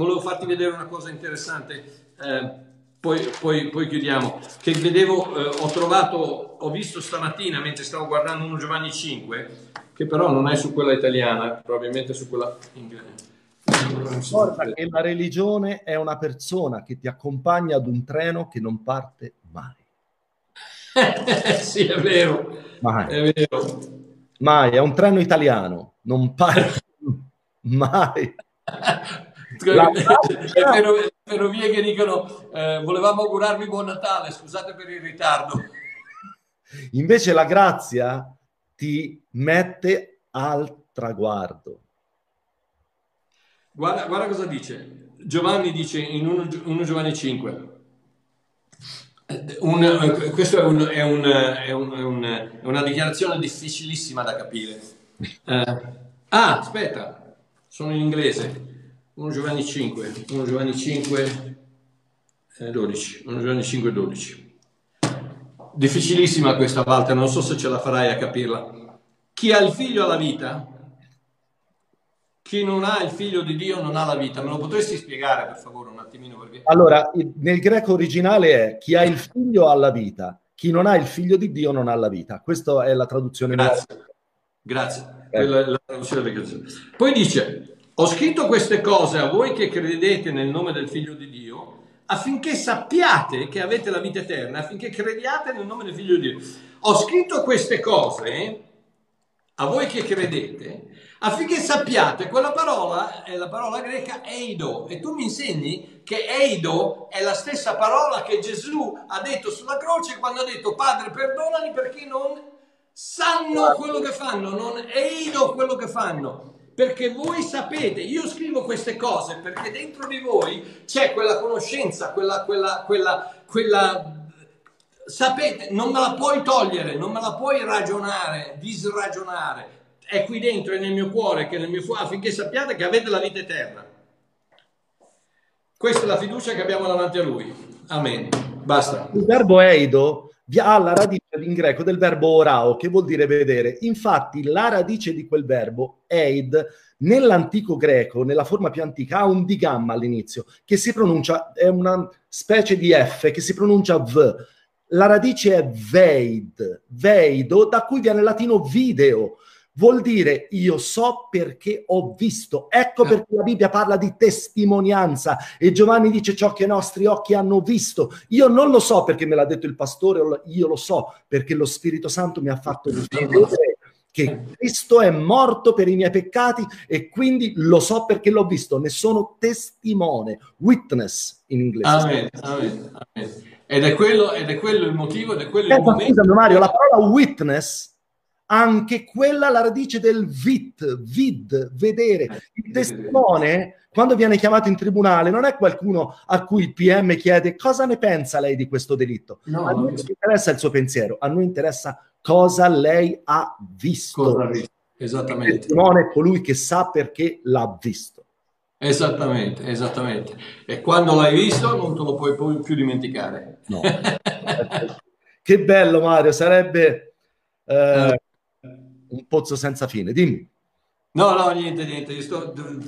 vedere una cosa interessante, poi chiudiamo, che vedevo, ho visto stamattina mentre stavo guardando 1 Giovanni 5, che però non è su quella italiana, probabilmente su quella inglese. Ricorda che la religione è una persona che ti accompagna ad un treno che non parte mai. Sì, è vero. Mai. È vero. Mai, è un treno italiano, non pare mai. Le ferrovie che dicono volevamo augurarvi buon Natale, scusate per il ritardo. Invece la grazia ti mette al traguardo. Guarda, guarda cosa dice Giovanni, dice in 1 Giovanni 5. Questo è una dichiarazione difficilissima da capire. Ah, aspetta, sono in inglese. 1 Giovanni 5, 12. Difficilissima questa, Walter, non so se ce la farai a capirla. Chi ha il figlio ha la vita, chi non ha il figlio di Dio non ha la vita. Me lo potresti spiegare per favore un attimino? Perché... Allora, nel greco originale è chi ha il figlio ha la vita, chi non ha il figlio di Dio non ha la vita. Questa è la traduzione. Grazie, grazie. Quella è la traduzione della creazione. Poi dice... Ho scritto queste cose a voi che credete nel nome del Figlio di Dio, affinché sappiate che avete la vita eterna, affinché crediate nel nome del Figlio di Dio. Ho scritto queste cose a voi che credete, affinché sappiate, quella parola è la parola greca eido, e tu mi insegni che eido è la stessa parola che Gesù ha detto sulla croce quando ha detto Padre perdonali perché non sanno quello che fanno, non eido quello che fanno. Perché voi sapete, io scrivo queste cose perché dentro di voi c'è quella conoscenza, quella sapete, non me la puoi togliere, non me la puoi ragionare, disragionare, è qui dentro, è nel mio cuore, che è nel mio fuoco, affinché sappiate che avete la vita eterna. Questa è la fiducia che abbiamo davanti a lui. Amen. Basta. Il verbo eido ha la radice in greco del verbo orao, che vuol dire vedere. Infatti la radice di quel verbo, eid, nell'antico greco, nella forma più antica, ha un digamma all'inizio, che si pronuncia, è una specie di F, che si pronuncia V. La radice è veid, veido, da cui viene il latino video. Vuol dire io so perché ho visto. Ecco perché la Bibbia parla di testimonianza e Giovanni dice ciò che i nostri occhi hanno visto. Io non lo so perché me l'ha detto il pastore, io lo so perché lo Spirito Santo mi ha fatto vedere che Cristo è morto per i miei peccati e quindi lo so perché l'ho visto. Ne sono testimone, witness in inglese. Amen, amen, amen. Ed è quello il motivo, ed è quello il momento. Scusami Mario, la parola witness... Anche quella la radice del vid, vedere. Il testimone, quando viene chiamato in tribunale, non è qualcuno a cui il PM chiede cosa ne pensa lei di questo delitto. No, a noi non ci interessa il suo pensiero, a noi interessa cosa lei ha visto. Esattamente. Il testimone è colui che sa perché l'ha visto. Esattamente, esattamente. E quando l'hai visto non te lo puoi più dimenticare. No. Che bello Mario, sarebbe... un pozzo senza fine. Dimmi. No, niente,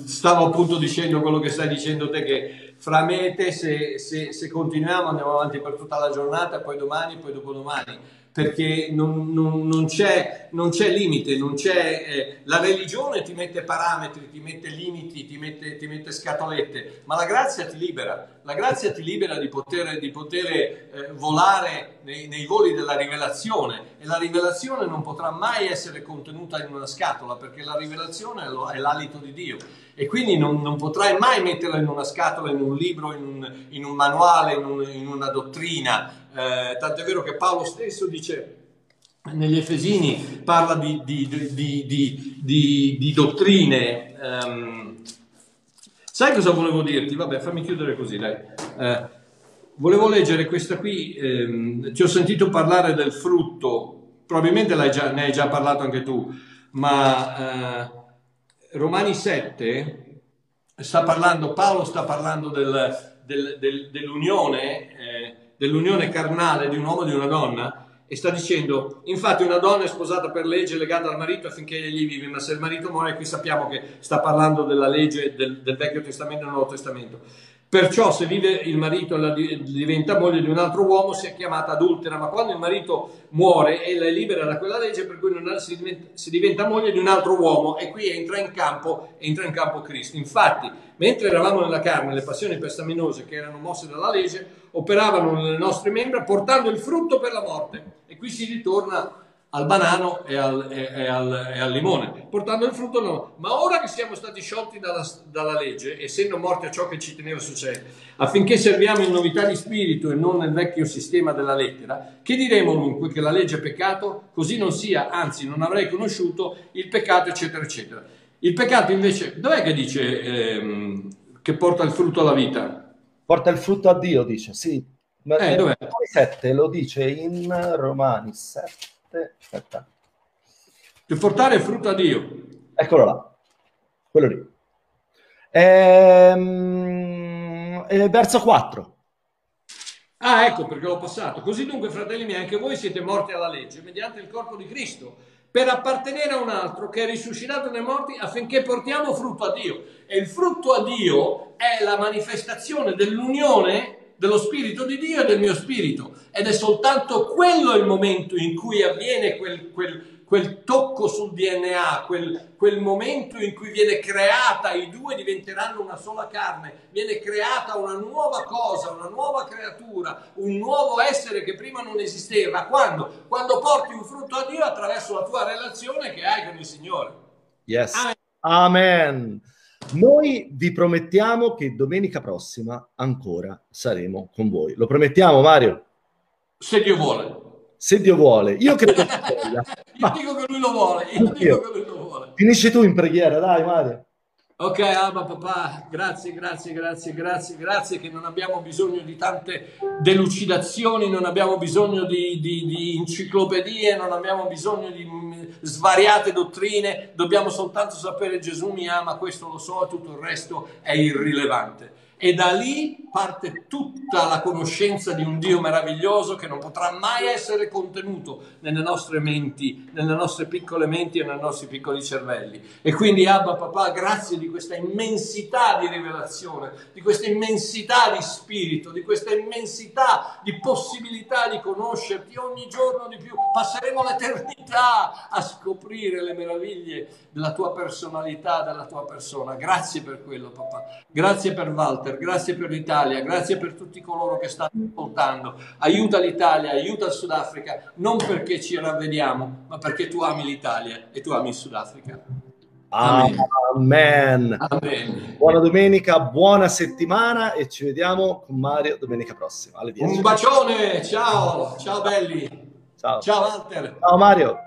stavo appunto dicendo quello che stai dicendo te, che fra me e te se continuiamo andiamo avanti per tutta la giornata, poi domani, poi dopodomani, perché non c'è limite, non c'è la religione ti mette parametri, ti mette limiti, ti mette scatolette, ma la grazia ti libera, di poter volare nei voli della rivelazione, e la rivelazione non potrà mai essere contenuta in una scatola, perché la rivelazione è l'alito di Dio e quindi non potrai mai metterla in una scatola, in un libro, in un manuale, in una dottrina. Tant'è vero che Paolo stesso dice negli Efesini, parla di dottrine. Sai cosa volevo dirti? Vabbè, fammi chiudere così, dai. Volevo leggere questa qui, ti ho sentito parlare del frutto, probabilmente ne hai già parlato anche tu, ma Romani 7 Paolo sta parlando dell'unione carnale di un uomo e di una donna, e sta dicendo: infatti una donna è sposata per legge, legata al marito affinché egli vive, ma se il marito muore, qui sappiamo che sta parlando della legge del Vecchio Testamento e del Nuovo Testamento, perciò se vive il marito e diventa moglie di un altro uomo si è chiamata adultera, ma quando il marito muore ella è libera da quella legge, per cui si diventa moglie di un altro uomo, e qui entra in campo Cristo. Infatti mentre eravamo nella carne, le passioni pestaminose che erano mosse dalla legge operavano nelle nostre membra portando il frutto per la morte, qui si ritorna al banano e al limone, portando il frutto al limone. Ma ora che siamo stati sciolti dalla legge, essendo morti a ciò che ci teneva su sé, affinché serviamo in novità di spirito e non nel vecchio sistema della lettera, che diremo dunque? Che la legge è peccato? Così non sia, anzi non avrei conosciuto il peccato, eccetera eccetera. Il peccato invece, dov'è che dice che porta il frutto alla vita? Porta il frutto a Dio, dice, sì. Ma dov'è? 7 lo dice in Romani 7. Aspetta. Per portare frutto a Dio, eccolo là, quello lì, verso 4. Ah, ecco perché l'ho passato. Così dunque, fratelli miei, anche voi siete morti alla legge mediante il corpo di Cristo, per appartenere a un altro che è risuscitato dai morti, affinché portiamo frutto a Dio. E il frutto a Dio è la manifestazione dell'unione dello spirito di Dio e del mio spirito, ed è soltanto quello il momento in cui avviene quel tocco sul DNA, quel momento in cui viene creata, i due diventeranno una sola carne, viene creata una nuova cosa, una nuova creatura, un nuovo essere che prima non esisteva. Quando porti un frutto a Dio attraverso la tua relazione che hai con il Signore. Yes. Amen. Amen. Noi vi promettiamo che domenica prossima ancora saremo con voi. Lo promettiamo, Mario? Se Dio vuole. Se Dio vuole. Io credo che voglia. Io dico che lui lo vuole. Io dico che lui lo vuole. Finisci tu in preghiera, dai, Mario. Ok, Abba papà, grazie, grazie, grazie, grazie, grazie, che non abbiamo bisogno di tante delucidazioni, non abbiamo bisogno di enciclopedie, non abbiamo bisogno di svariate dottrine, dobbiamo soltanto sapere Gesù mi ama, questo lo so, tutto il resto è irrilevante. E da lì parte tutta la conoscenza di un Dio meraviglioso che non potrà mai essere contenuto nelle nostre menti, nelle nostre piccole menti e nei nostri piccoli cervelli. E quindi Abba papà, grazie di questa immensità di rivelazione, di questa immensità di spirito, di questa immensità di possibilità di conoscerti ogni giorno di più. Passeremo l'eternità a scoprire le meraviglie della tua personalità, della tua persona. Grazie per quello papà, grazie per Walter, grazie per l'Italia, grazie per tutti coloro che stanno ascoltando. Aiuta l'Italia, aiuta il Sudafrica, non perché ci ravvediamo, ma perché tu ami l'Italia e tu ami il Sudafrica. Amen. Amen. Amen. Buona domenica, buona settimana e ci vediamo con Mario domenica prossima alle 10. Un bacione, ciao, ciao belli. Ciao, ciao Walter. Ciao Mario.